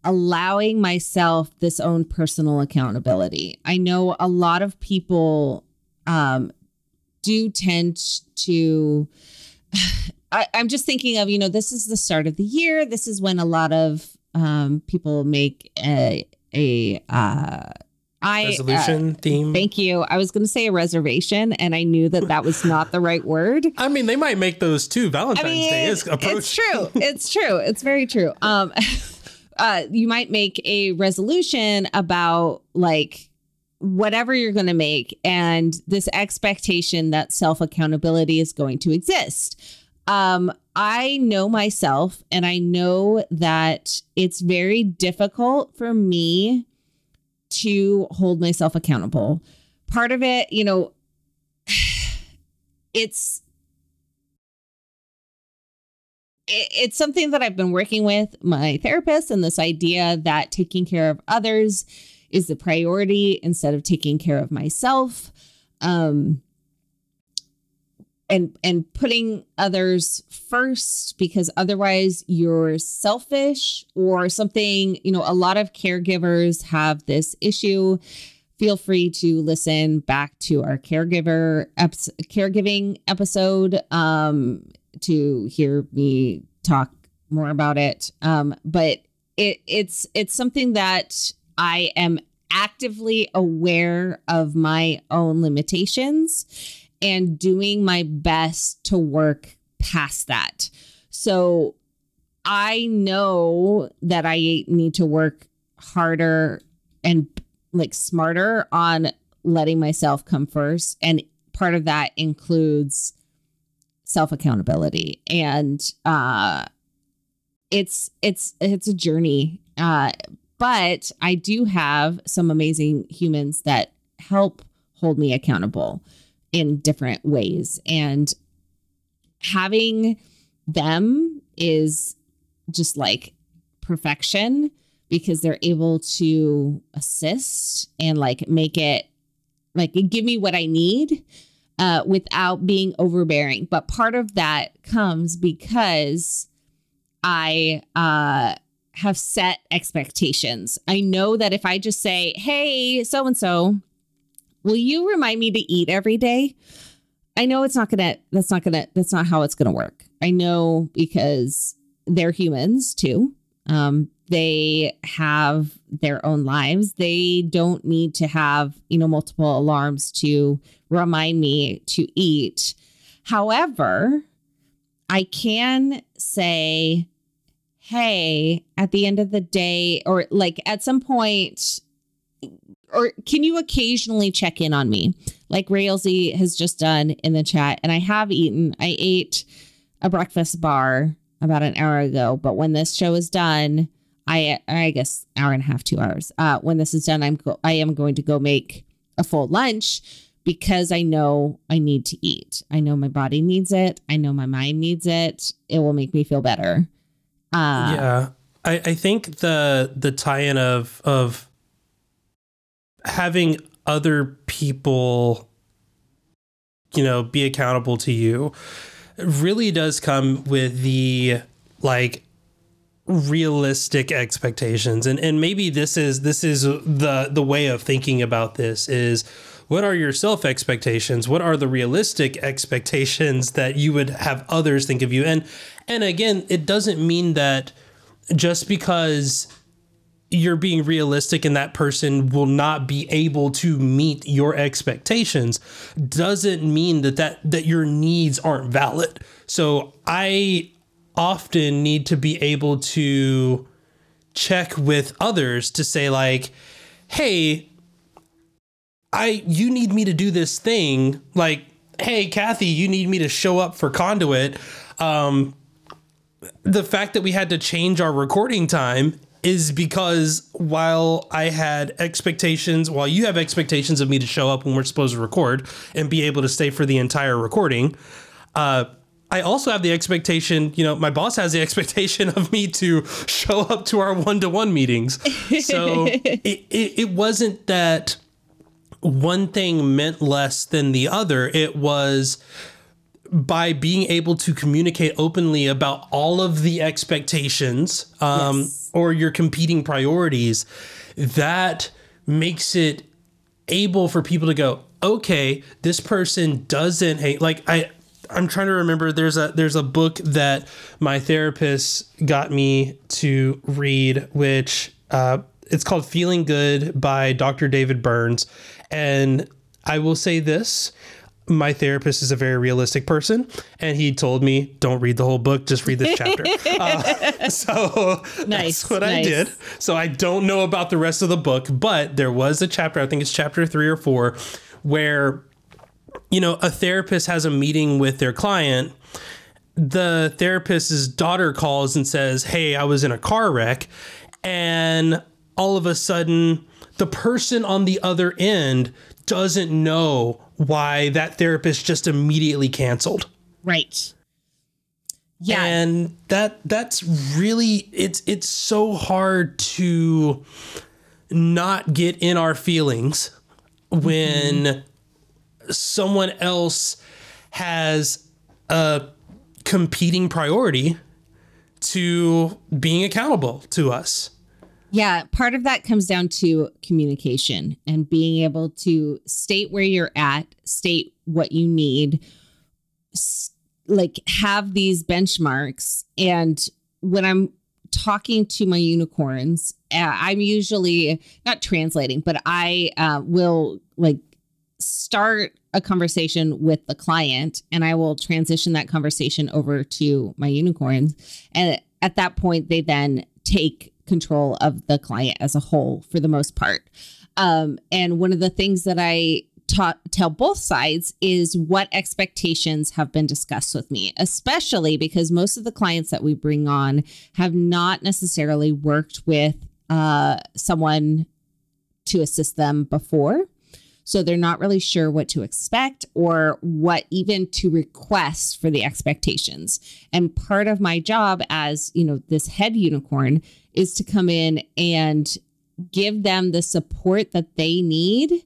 allowing myself this own personal accountability. I know a lot of people do tend to, I'm just thinking of, you know, this is the start of the year. This is when a lot of people make a resolution theme. Thank you. I was going to say a reservation, and I knew that was not the right word. I mean, they might make those too. Valentine's Day is approaching. It's true. It's true. It's very true. You might make a resolution about like whatever you're going to make, and this expectation that self accountability is going to exist. I know myself, and I know that it's very difficult for me to hold myself accountable. Part of it, you know, it's something that I've been working with my therapist, and this idea that taking care of others is the priority instead of taking care of myself, and putting others first, because otherwise you're selfish or something. You know, a lot of caregivers have this issue. Feel free to listen back to our caregiving episode to hear me talk more about it. But it's something that I am actively aware of my own limitations and doing my best to work past that. So I know that I need to work harder and like smarter on letting myself come first. And part of that includes self-accountability. And it's a journey. But I do have some amazing humans that help hold me accountable in different ways. And having them is just like perfection, because they're able to assist and like make it like give me what I need without being overbearing. But part of that comes because I have set expectations. I know that if I just say, hey, so-and-so, will you remind me to eat every day? I know that's not how it's going to work. I know, because they're humans too. They have their own lives. They don't need to have, you know, multiple alarms to remind me to eat. However, I can say, hey, at the end of the day, or like at some point, or can you occasionally check in on me like Railsy has just done in the chat? And I have eaten. I ate a breakfast bar about an hour ago, but when this show is done, I guess hour and a half, 2 hours. When this is done, I am going to go make a full lunch because I know I need to eat. I know my body needs it. I know my mind needs it. It will make me feel better. Yeah. I think the tie-in of having other people, you know, be accountable to you really does come with the like realistic expectations. And maybe this is the way of thinking about this is, what are your self expectations? What are the realistic expectations that you would have others think of you? And again, it doesn't mean that just because you're being realistic and that person will not be able to meet your expectations doesn't mean that your needs aren't valid. So I often need to be able to check with others to say like, hey, you need me to do this thing. Like, hey, Kathy, you need me to show up for Conduit. The fact that we had to change our recording time is because while I had expectations, while you have expectations of me to show up when we're supposed to record and be able to stay for the entire recording, I also have the expectation, you know, my boss has the expectation of me to show up to our one-to-one meetings. So it wasn't that one thing meant less than the other. It was by being able to communicate openly about all of the expectations yes. or your competing priorities, that makes it able for people to go, okay, this person doesn't hate. Like I'm trying to remember, there's a book that my therapist got me to read, which it's called Feeling Good by Dr. David Burns. And I will say this, my therapist is a very realistic person, and he told me, don't read the whole book, just read this chapter. So nice, that's what nice. I did. So I don't know about the rest of the book, but there was a chapter, I think it's chapter 3 or 4, where, you know, a therapist has a meeting with their client. The therapist's daughter calls and says, hey, I was in a car wreck. And all of a sudden, the person on the other end doesn't know why that therapist just immediately canceled. Right. Yeah. And that's really, it's so hard to not get in our feelings when someone else has a competing priority to being accountable to us. Yeah, part of that comes down to communication and being able to state where you're at, state what you need, like have these benchmarks. And when I'm talking to my unicorns, I'm usually not translating, but I will like start a conversation with the client and I will transition that conversation over to my unicorns. And at that point, they then take control of the client as a whole for the most part. And one of the things that I tell both sides is what expectations have been discussed with me, especially because most of the clients that we bring on have not necessarily worked with someone to assist them before. So they're not really sure what to expect or what even to request for the expectations. And part of my job as, you know, this head unicorn is to come in and give them the support that they need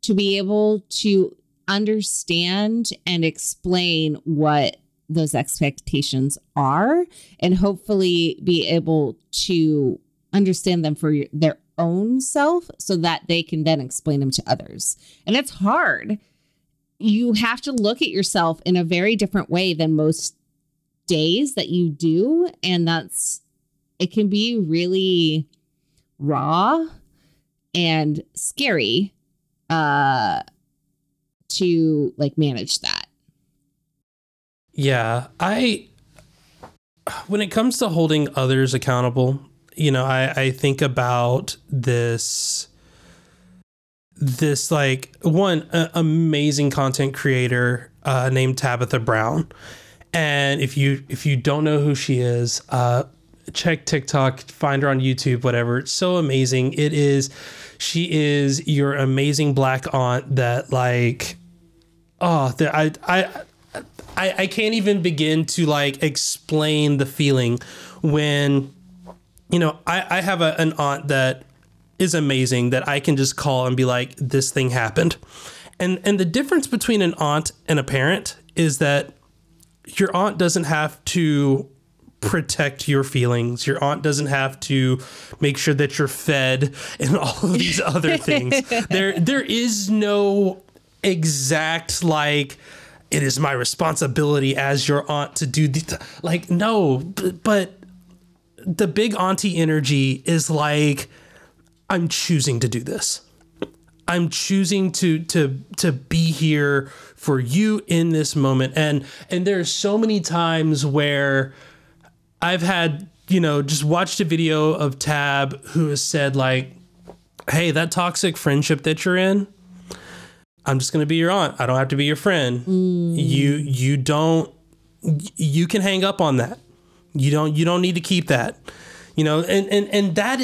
to be able to understand and explain what those expectations are and hopefully be able to understand them for their own self so that they can then explain them to others. And it's hard. You have to look at yourself in a very different way than most days that you do. And it can be really raw and scary to like manage that. Yeah. When it comes to holding others accountable, you know, I think about this this like one amazing content creator named Tabitha Brown. And if you don't know who she is, check TikTok, find her on YouTube, whatever. It's so amazing. She is your amazing black aunt that like, oh, I can't even begin to like explain the feeling when, you know, I have an aunt that is amazing that I can just call and be like, this thing happened. And the difference between an aunt and a parent is that your aunt doesn't have to protect your feelings. Your aunt doesn't have to make sure that you're fed and all of these other things. There is no exact like, it is my responsibility as your aunt to do the, like, no, but the big auntie energy is like, I'm choosing to do this. I'm choosing to be here for you in this moment. And there's so many times where I've had, you know, just watched a video of Tab who has said like, hey, that toxic friendship that you're in, I'm just going to be your aunt. I don't have to be your friend. Mm. You can hang up on that. You don't need to keep that, you know, and that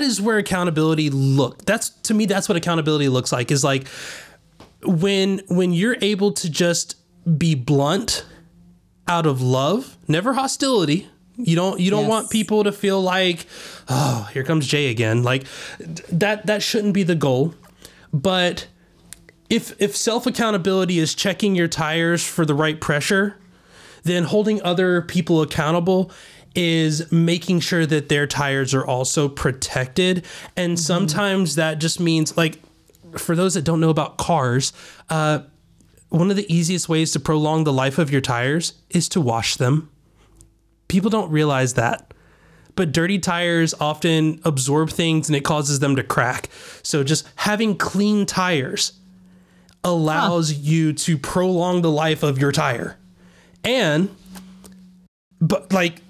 is where accountability look. That's, to me, that's what accountability looks like, is like when you're able to just be blunt out of love, never hostility. You don't yes. want people to feel like, oh, here comes Jay again. Like that shouldn't be the goal. But if self-accountability is checking your tires for the right pressure, then holding other people accountable is making sure that their tires are also protected. And sometimes that just means, like, for those that don't know about cars, one of the easiest ways to prolong the life of your tires is to wash them. People don't realize that. But dirty tires often absorb things and it causes them to crack. So just having clean tires allows you to prolong the life of your tire. And, but like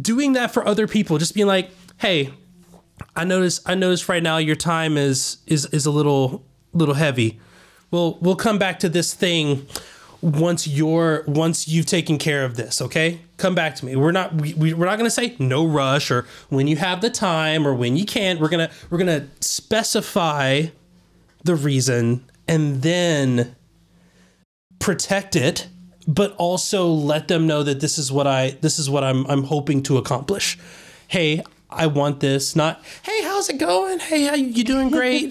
doing that for other people, just being like, hey, I notice right now your time is a little heavy. Well, we'll come back to this thing once you've taken care of this, okay? Come back to me. We're not going to say no rush or when you have the time or when you can. We're going to specify the reason and then protect it, but also let them know that this is what I'm hoping to accomplish. Hey, I want this. Not, hey, how's it going? Hey, how you doing? Great.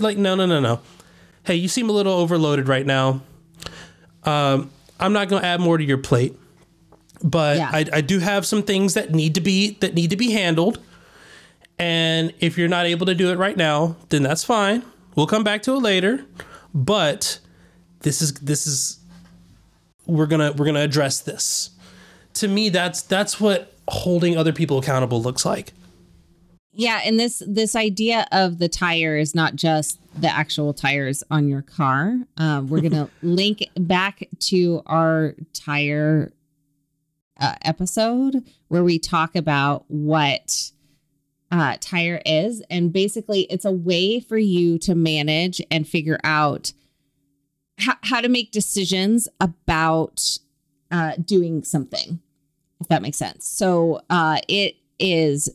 Like, no. Hey, you seem a little overloaded right now. I'm not going to add more to your plate, but yeah. I do have some things that need to be handled. And if you're not able to do it right now, then that's fine. We'll come back to it later. But this is we're going to address this. To me, that's what holding other people accountable looks like. Yeah, and this idea of the tire is not just the actual tires on your car. We're going to link back to our tire episode where we talk about what tire is. And basically, it's a way for you to manage and figure out how to make decisions about doing something, if that makes sense. So it is...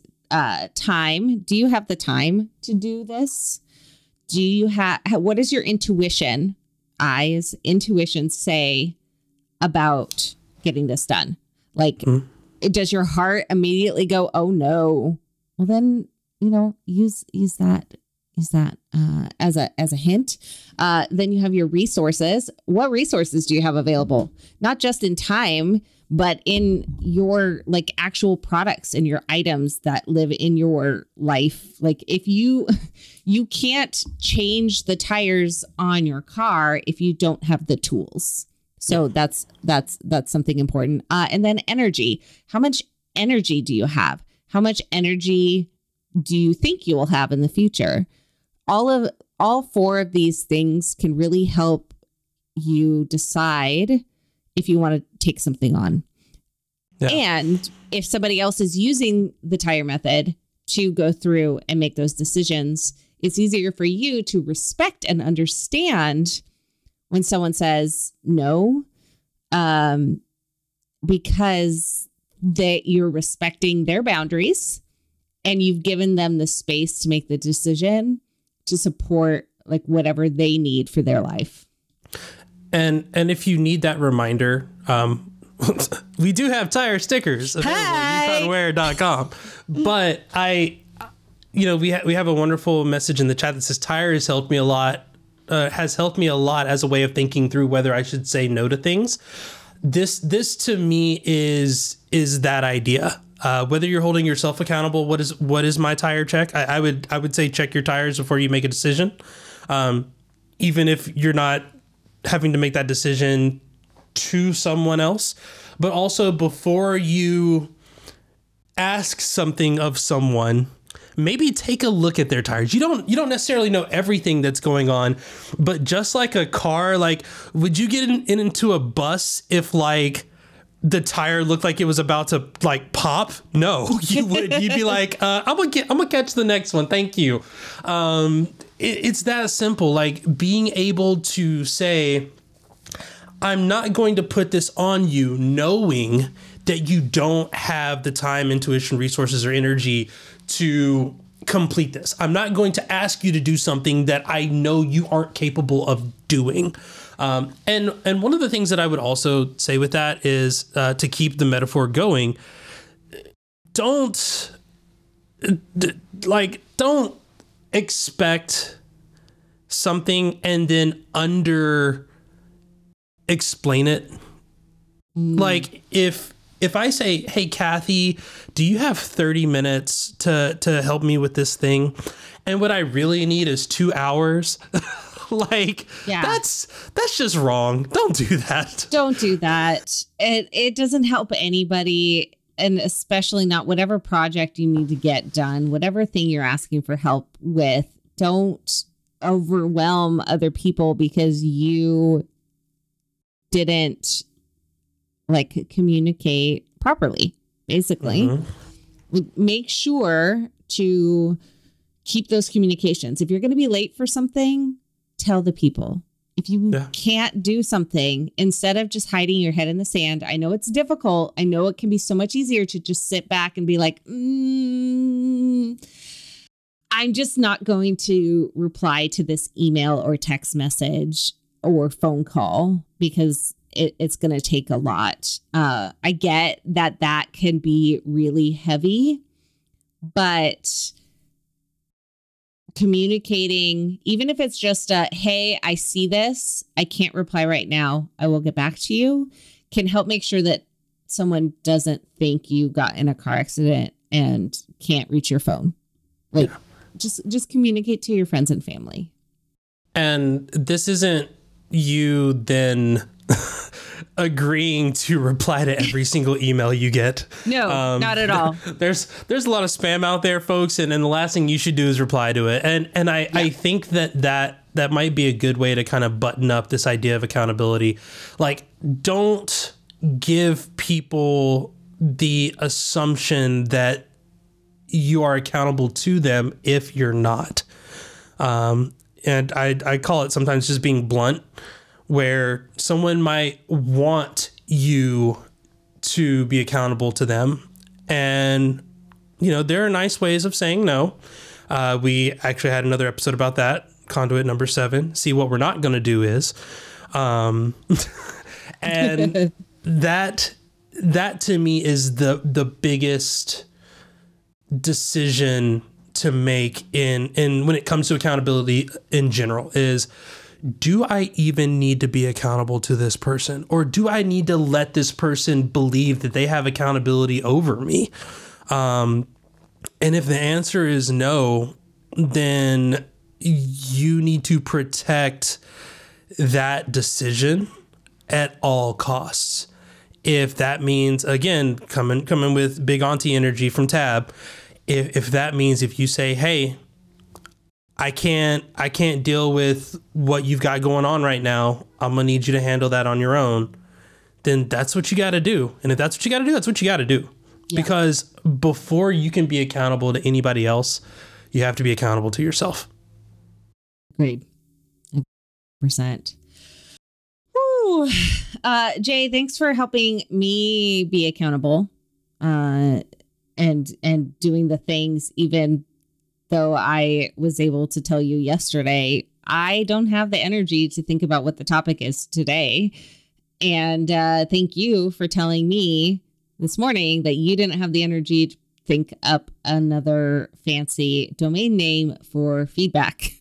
time. Do you have the time to do this? Do you have, what is your intuition? Eyes, intuition say about getting this done? Like, does your heart immediately go, oh no? Well then, you know, use that as a hint. Then you have your resources. What resources do you have available? Not just in time, but in your like actual products and your items that live in your life. Like if you can't change the tires on your car if you don't have the tools. So that's something important. And then energy. How much energy do you have? How much energy do you think you will have in the future? All four of these things can really help you decide if you want to take something on. Yeah. And if somebody else is using the tire method to go through and make those decisions, it's easier for you to respect and understand when someone says no, because that you're respecting their boundaries and you've given them the space to make the decision to support like whatever they need for their life. And if you need that reminder, we do have tire stickers available at youconwearit.com. But we have a wonderful message in the chat that says tire has helped me a lot. Has helped me a lot as a way of thinking through whether I should say no to things. This to me is that idea. Whether you're holding yourself accountable, what is my tire check? I would say check your tires before you make a decision, even if you're not having to make that decision to someone else. But also before you ask something of someone, maybe take a look at their tires. You don't necessarily know everything that's going on, but just like a car, like would you get into a bus if like the tire looked like it was about to like pop? No, you would. You'd be like, I'm gonna catch the next one. Thank you. It's that simple. Like being able to say, I'm not going to put this on you, knowing that you don't have the time, intuition, resources, or energy to complete this. I'm not going to ask you to do something that I know you aren't capable of doing. And one of the things that I would also say with that is to keep the metaphor going, don't expect something and then under explain it. Like if I say, hey, Kathy, do you have 30 minutes to help me with this thing? And what I really need is 2 hours. Like, yeah. That's just wrong. Don't do that. Don't do that. It doesn't help anybody, and especially not whatever project you need to get done, whatever thing you're asking for help with. Don't overwhelm other people because you didn't like communicate properly, basically. Mm-hmm. Make sure to keep those communications. If you're going to be late for something, tell the people. If you can't do something, instead of just hiding your head in the sand, I know it's difficult. I know it can be so much easier to just sit back and be like, I'm just not going to reply to this email or text message or phone call because it's going to take a lot. I get that can be really heavy, but communicating, even if it's just a, hey, I see this, I can't reply right now, I will get back to you, can help make sure that someone doesn't think you got in a car accident and can't reach your phone. Like, just communicate to your friends and family. And this isn't you then agreeing to reply to every single email you get. No, not at all. There's a lot of spam out there, folks, and the last thing you should do is reply to it. And I think that might be a good way to kind of button up this idea of accountability. Like, don't give people the assumption that you are accountable to them if you're not. And I call it sometimes just being blunt, where someone might want you to be accountable to them. And, there are nice ways of saying no. We actually had another episode about that, Conduit number 7. See, what we're not going to do is. And that to me is the biggest decision to make in when it comes to accountability in general is, do I even need to be accountable to this person? Or do I need to let this person believe that they have accountability over me? And if the answer is no, then you need to protect that decision at all costs. If that means, again, coming with big auntie energy from Tab, if that means if you say, hey, I can't deal with what you've got going on right now, I'm going to need you to handle that on your own, then that's what you got to do. And if that's what you got to do, that's what you got to do. Yeah. Because before you can be accountable to anybody else, you have to be accountable to yourself. grade. 100%. Woo. Jay, thanks for helping me be accountable and doing the things, even though I was able to tell you yesterday, I don't have the energy to think about what the topic is today. And thank you for telling me this morning that you didn't have the energy to think up another fancy domain name for feedback.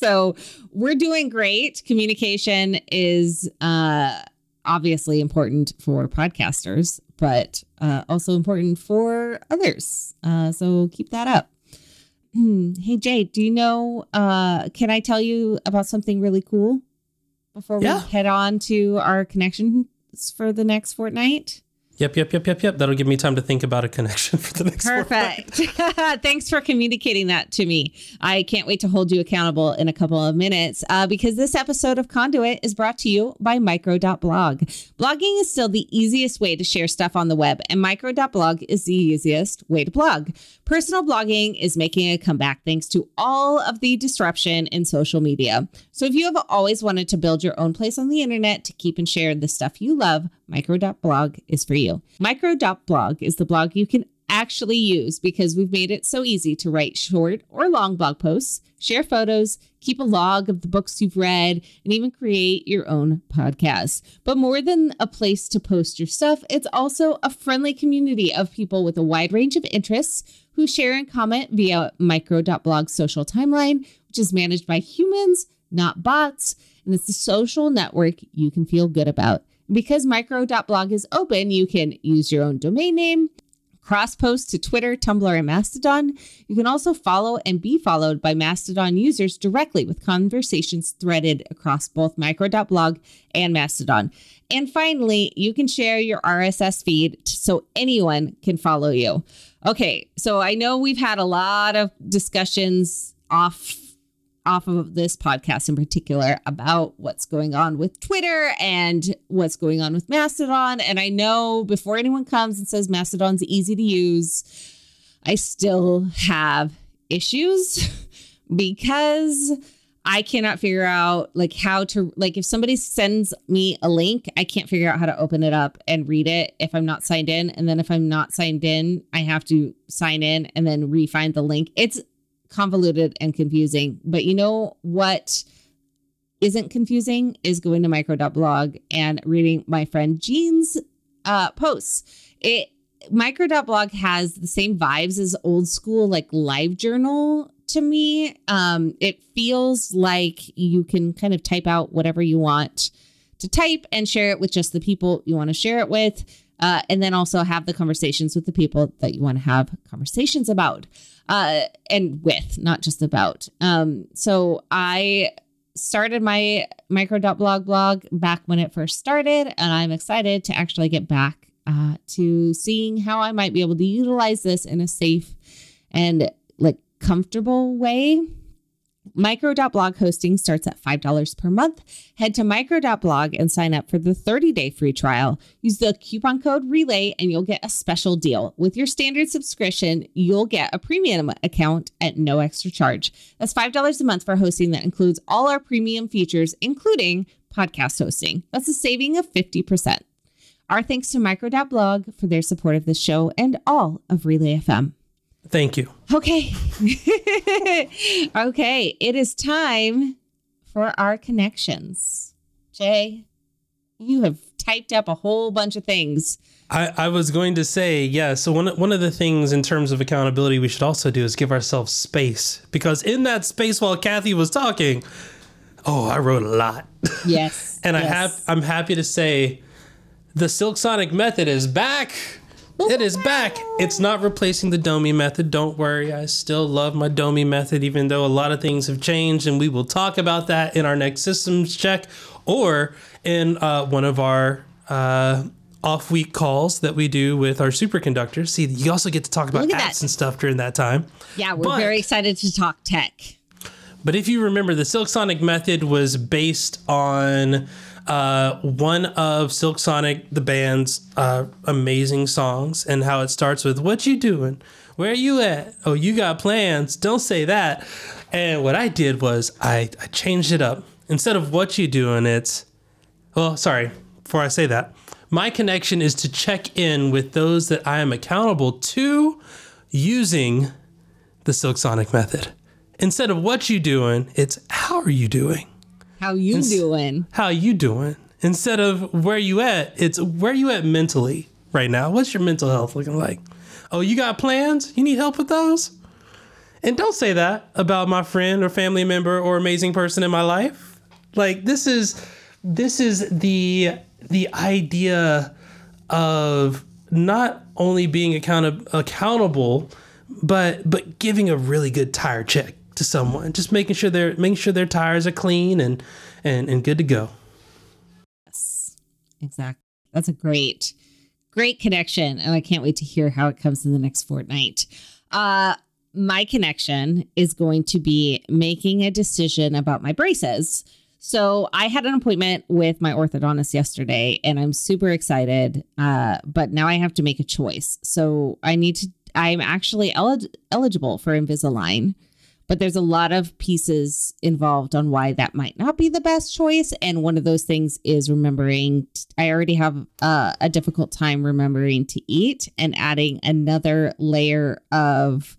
So we're doing great. Communication is obviously important for podcasters, but also important for others. So keep that up. Hey, Jay, do you know, can I tell you about something really cool before we head on to our connections for the next fortnight? Yep. That'll give me time to think about a connection for the next fortnight. Thanks for communicating that to me. I can't wait to hold you accountable in a couple of minutes because this episode of Conduit is brought to you by Micro.blog. Blogging is still the easiest way to share stuff on the web, and Micro.blog is the easiest way to blog. Personal blogging is making a comeback thanks to all of the disruption in social media. So if you have always wanted to build your own place on the internet to keep and share the stuff you love, Micro.blog is for you. Micro.blog is the blog you can actually use because we've made it so easy to write short or long blog posts, share photos, keep a log of the books you've read, and even create your own podcast. But more than a place to post your stuff, it's also a friendly community of people with a wide range of interests who share and comment via Micro.blog's social timeline, which is managed by humans, not bots, and it's a social network you can feel good about. Because Micro.blog is open, you can use your own domain name, cross-post to Twitter, Tumblr, and Mastodon. You can also follow and be followed by Mastodon users directly with conversations threaded across both Micro.blog and Mastodon. And finally, you can share your RSS feed so anyone can follow you. Okay, so I know we've had a lot of discussions off of this podcast in particular about what's going on with Twitter and what's going on with Mastodon. And I know before anyone comes and says Mastodon's easy to use, I still have issues because I cannot figure out how to if somebody sends me a link, I can't figure out how to open it up and read it if I'm not signed in. And then if I'm not signed in, I have to sign in and then re-find the link. It's convoluted and confusing, but you know what isn't confusing is going to Micro.blog and reading my friend Jean's posts. Micro.blog has the same vibes as old school, like LiveJournal to me. It feels like you can kind of type out whatever you want to type and share it with just the people you want to share it with, and then also have the conversations with the people that you want to have conversations about. And with, not just about. So I started my Micro.blog blog back when it first started, and I'm excited to actually get back to seeing how I might be able to utilize this in a safe and comfortable way. Micro.blog hosting starts at $5 per month. Head to Micro.blog and sign up for the 30-day free trial. Use the coupon code RELAY and you'll get a special deal. With your standard subscription, you'll get a premium account at no extra charge. That's $5 a month for hosting that includes all our premium features, including podcast hosting. That's a saving of 50%. Our thanks to Micro.blog for their support of this show and all of Relay FM. Thank you. Okay. Okay. It is time for our connections. Jay, you have typed up a whole bunch of things. I was going to say, yeah. So one of the things in terms of accountability we should also do is give ourselves space, because in that space while Kathy was talking, I wrote a lot. Yes. And yes. I'm happy to say the Silk Sonic method is back. It is back. It's not replacing the Domi method. Don't worry. I still love my Domi method, even though a lot of things have changed. And we will talk about that in our next systems check or in one of our off week calls that we do with our superconductors. See, you also get to talk about apps and stuff during that time. Yeah, we're very excited to talk tech. But if you remember, the Silk Sonic method was based on one of Silk Sonic, the band's amazing songs, and how it starts with, "What you doing? Where you at? Oh, you got plans. Don't say that." And what I did was I changed it up. Instead of "what you doing," it's, well, sorry, before I say that, my connection is to check in with those that I am accountable to using the Silk Sonic method. Instead of "what you doing," it's "how are you doing?" How you doing? How you doing? Instead of "where you at," it's "where you at mentally right now? What's your mental health looking like? Oh, you got plans? You need help with those?" And don't say that about my friend or family member or amazing person in my life. Like, this is the idea of not only being accountable, but giving a really good tire check to someone, just making sure their tires are clean and good to go. Yes, exactly. That's a great connection, and I can't wait to hear how it comes in the next fortnight. My connection is going to be making a decision about my braces. So I had an appointment with my orthodontist yesterday, and I'm super excited. But now I have to make a choice. So I'm actually eligible for Invisalign, but there's a lot of pieces involved on why that might not be the best choice. And one of those things is remembering, I already have a difficult time remembering to eat, and adding another layer of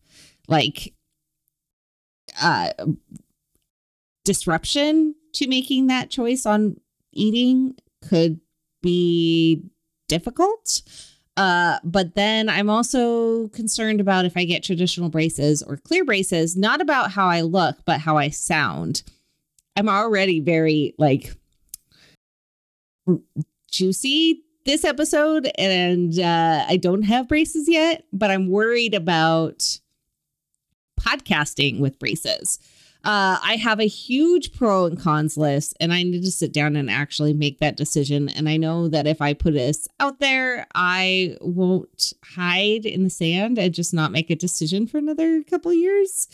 disruption to making that choice on eating could be difficult. But then I'm also concerned about if I get traditional braces or clear braces, not about how I look, but how I sound. I'm already very juicy this episode, and I don't have braces yet, but I'm worried about podcasting with braces. I have a huge pro and cons list, and I need to sit down and actually make that decision. And I know that if I put this out there, I won't hide in the sand and just not make a decision for another couple of years.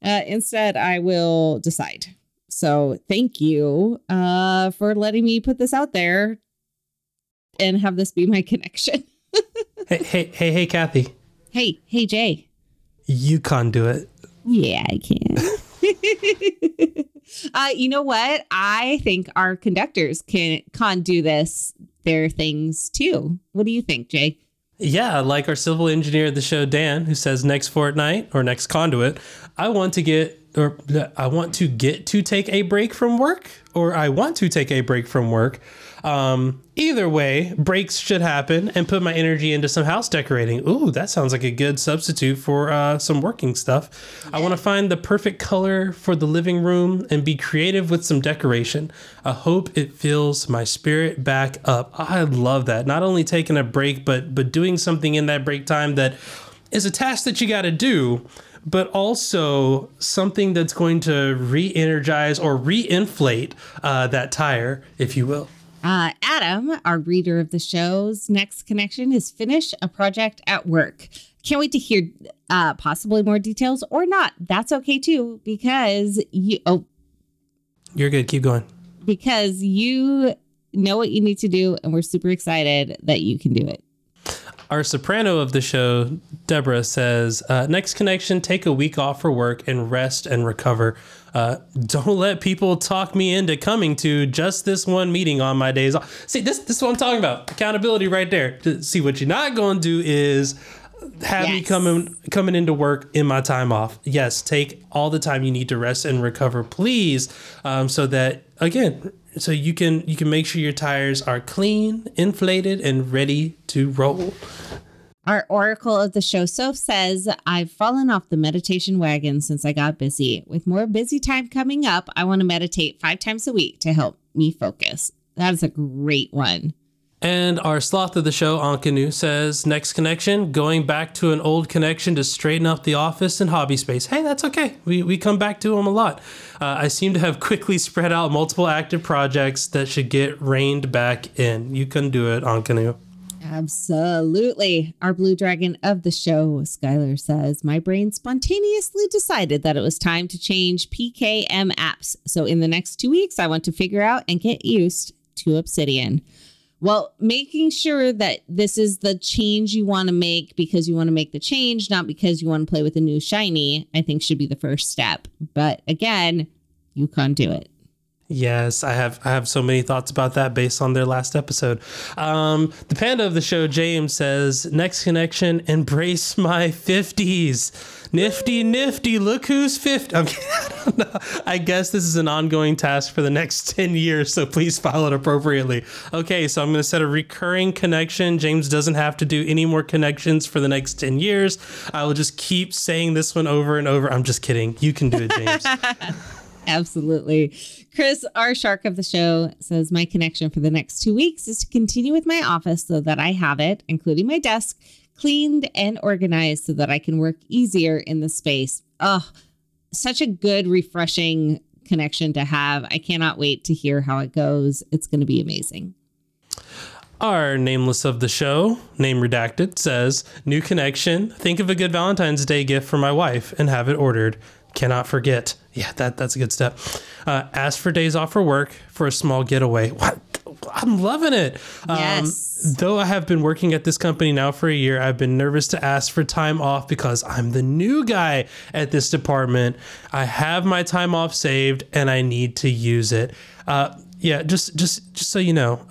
Instead, I will decide. So thank you for letting me put this out there and have this be my connection. Hey, Kathy. Hey, Jay. You can't do it. Yeah, I can. You know what? I think our conductors can do this, their things too. What do you think, Jay? Yeah, like our civil engineer of the show, Dan, who says next fortnight or next conduit, I want to take a break from work. Either way, breaks should happen, and put my energy into some house decorating. Ooh, that sounds like a good substitute for some working stuff. Yeah. I want to find the perfect color for the living room and be creative with some decoration. I hope it fills my spirit back up. I love that. Not only taking a break, but doing something in that break time that is a task that you got to do, but also something that's going to re-energize or re-inflate that tire, if you will. Adam, our reader of the show's next connection is finish a project at work. Can't wait to hear possibly more details or not. That's okay too, because you're good. Keep going. Because you know what you need to do, and we're super excited that you can do it. Our soprano of the show, Deborah, says, next connection, take a week off for work and rest and recover. Don't let people talk me into coming to just this one meeting on my days off. See, this is what I'm talking about. Accountability right there. See, what you're not going to do is have me coming into work in my time off. Yes, take all the time you need to rest and recover, please, so that, again, so you can make sure your tires are clean, inflated, and ready to roll. Our oracle of the show, Soph, says, I've fallen off the meditation wagon since I got busy. With more busy time coming up, I want to meditate 5 times a week to help me focus. That is a great one. And our sloth of the show, Ankanu, says, next connection, going back to an old connection to straighten up the office and hobby space. Hey, that's okay. We come back to them a lot. I seem to have quickly spread out multiple active projects that should get reined back in. You can do it, Ankanu. Absolutely. Our blue dragon of the show, Skyler, says, my brain spontaneously decided that it was time to change PKM apps. So in the next 2 weeks, I want to figure out and get used to Obsidian. Well, making sure that this is the change you want to make because you want to make the change, not because you want to play with a new shiny, I think should be the first step. But again, you can't do it. Yes, I have so many thoughts about that based on their last episode. The panda of the show, James, says, next connection, embrace my 50s. Nifty, look who's 50. I guess this is an ongoing task for the next 10 years, so please file it appropriately. Okay, so I'm going to set a recurring connection. James doesn't have to do any more connections for the next 10 years. I will just keep saying this one over and over. I'm just kidding. You can do it, James. Absolutely. Chris, our shark of the show, says my connection for the next 2 weeks is to continue with my office so that I have it, including my desk, cleaned and organized so that I can work easier in the space. Oh, such a good, refreshing connection to have. I cannot wait to hear how it goes. It's going to be amazing. Our nameless of the show, name redacted, says new connection. Think of a good Valentine's Day gift for my wife and have it ordered. Cannot forget. Yeah, that's a good step. Ask for days off for work for a small getaway. What? I'm loving it. Yes. Though I have been working at this company now for a year, I've been nervous to ask for time off because I'm the new guy at this department. I have my time off saved and I need to use it. Yeah, just so you know,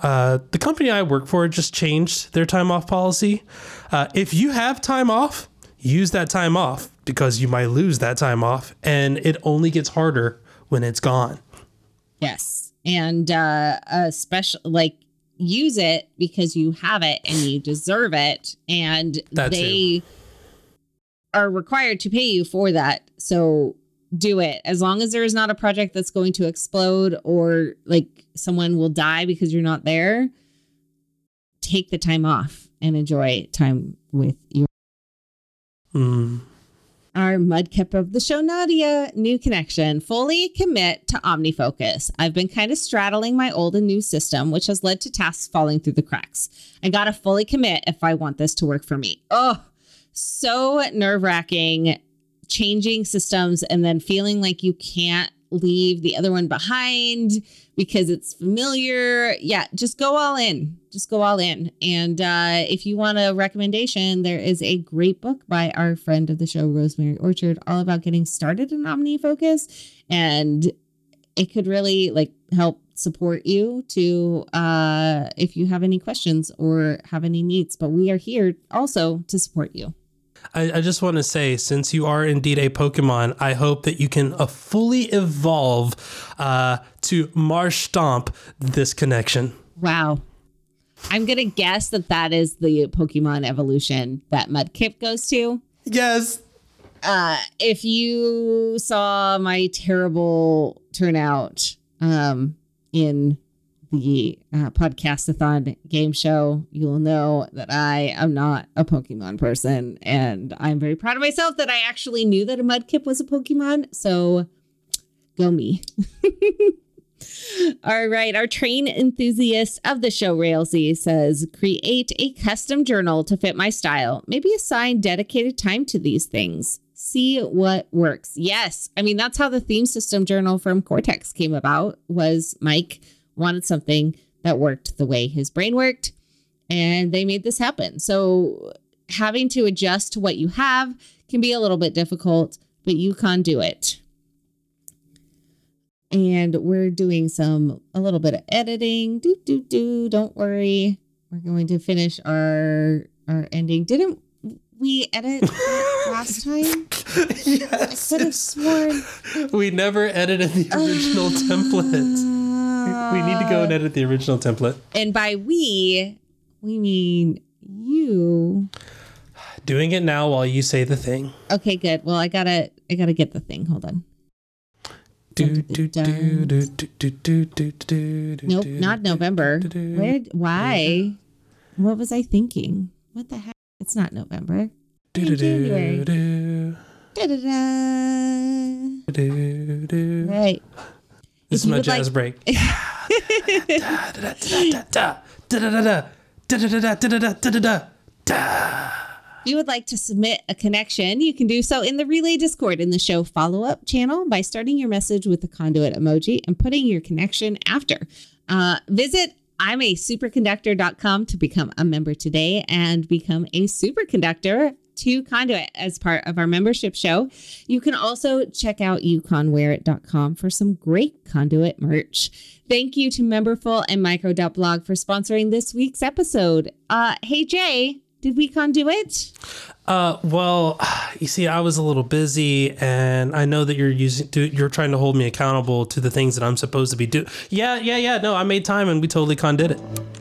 the company I work for just changed their time off policy. If you have time off, use that time off, because you might lose that time off, and it only gets harder when it's gone. Yes. And use it because you have it and you deserve it. And they are required to pay you for that. So do it. As long as there is not a project that's going to explode or like someone will die because you're not there, take the time off and enjoy time with your. Our mudkip of the show, Nadia, new connection, fully commit to OmniFocus. I've been kind of straddling my old and new system, which has led to tasks falling through the cracks. I got to fully commit if I want this to work for me. Oh, so nerve-wracking, changing systems and then feeling like you can't leave the other one behind because it's familiar. Yeah, just go all in. And if you want a recommendation, there is a great book by our friend of the show, Rosemary Orchard, all about getting started in OmniFocus. And it could really like help support you to if you have any questions or have any needs. But we are here also to support you. I just want to say, since you are indeed a Pokemon, I hope that you can fully evolve to Marshtomp this connection. Wow. I'm going to guess that is the Pokemon evolution that Mudkip goes to. Yes. If you saw my terrible turnout in the podcast-a-thon game show, you'll know that I am not a Pokemon person, and I'm very proud of myself that I actually knew that a Mudkip was a Pokemon, so go me. All right, our train enthusiast of the show, Railsy, says, create a custom journal to fit my style. Maybe assign dedicated time to these things. See what works. Yes, I mean, that's how the theme system journal from Cortex came about, was Mike wanted something that worked the way his brain worked, and they made this happen. So having to adjust to what you have can be a little bit difficult, but you can do it. And we're doing a little bit of editing. Don't worry. We're going to finish our ending. Didn't we edit last time? Yes. I could have sworn. We never edited the original template. We need to go and edit the original template. And by we mean you. Doing it now while you say the thing. Okay, good. Well, I gotta get the thing. Hold on. Nope, not November. Why? What was I thinking? What the heck? It's not November. January. Right. This is my jazz break. If you would like to submit a connection, you can do so in the Relay Discord in the show follow-up channel by starting your message with the Conduit emoji and putting your connection after. Visit I'mASuperconductor.com to become a member today and become a superconductor to Conduit as part of our membership show. You can also check out youconwearit.com for some great Conduit merch. Thank you to Memberful and Micro.blog for sponsoring this week's episode. Hey, Jay, did we Conduit? Well, you see, I was a little busy, and I know that you're trying to hold me accountable to the things that I'm supposed to be doing. Yeah. No, I made time, and we totally Condid it.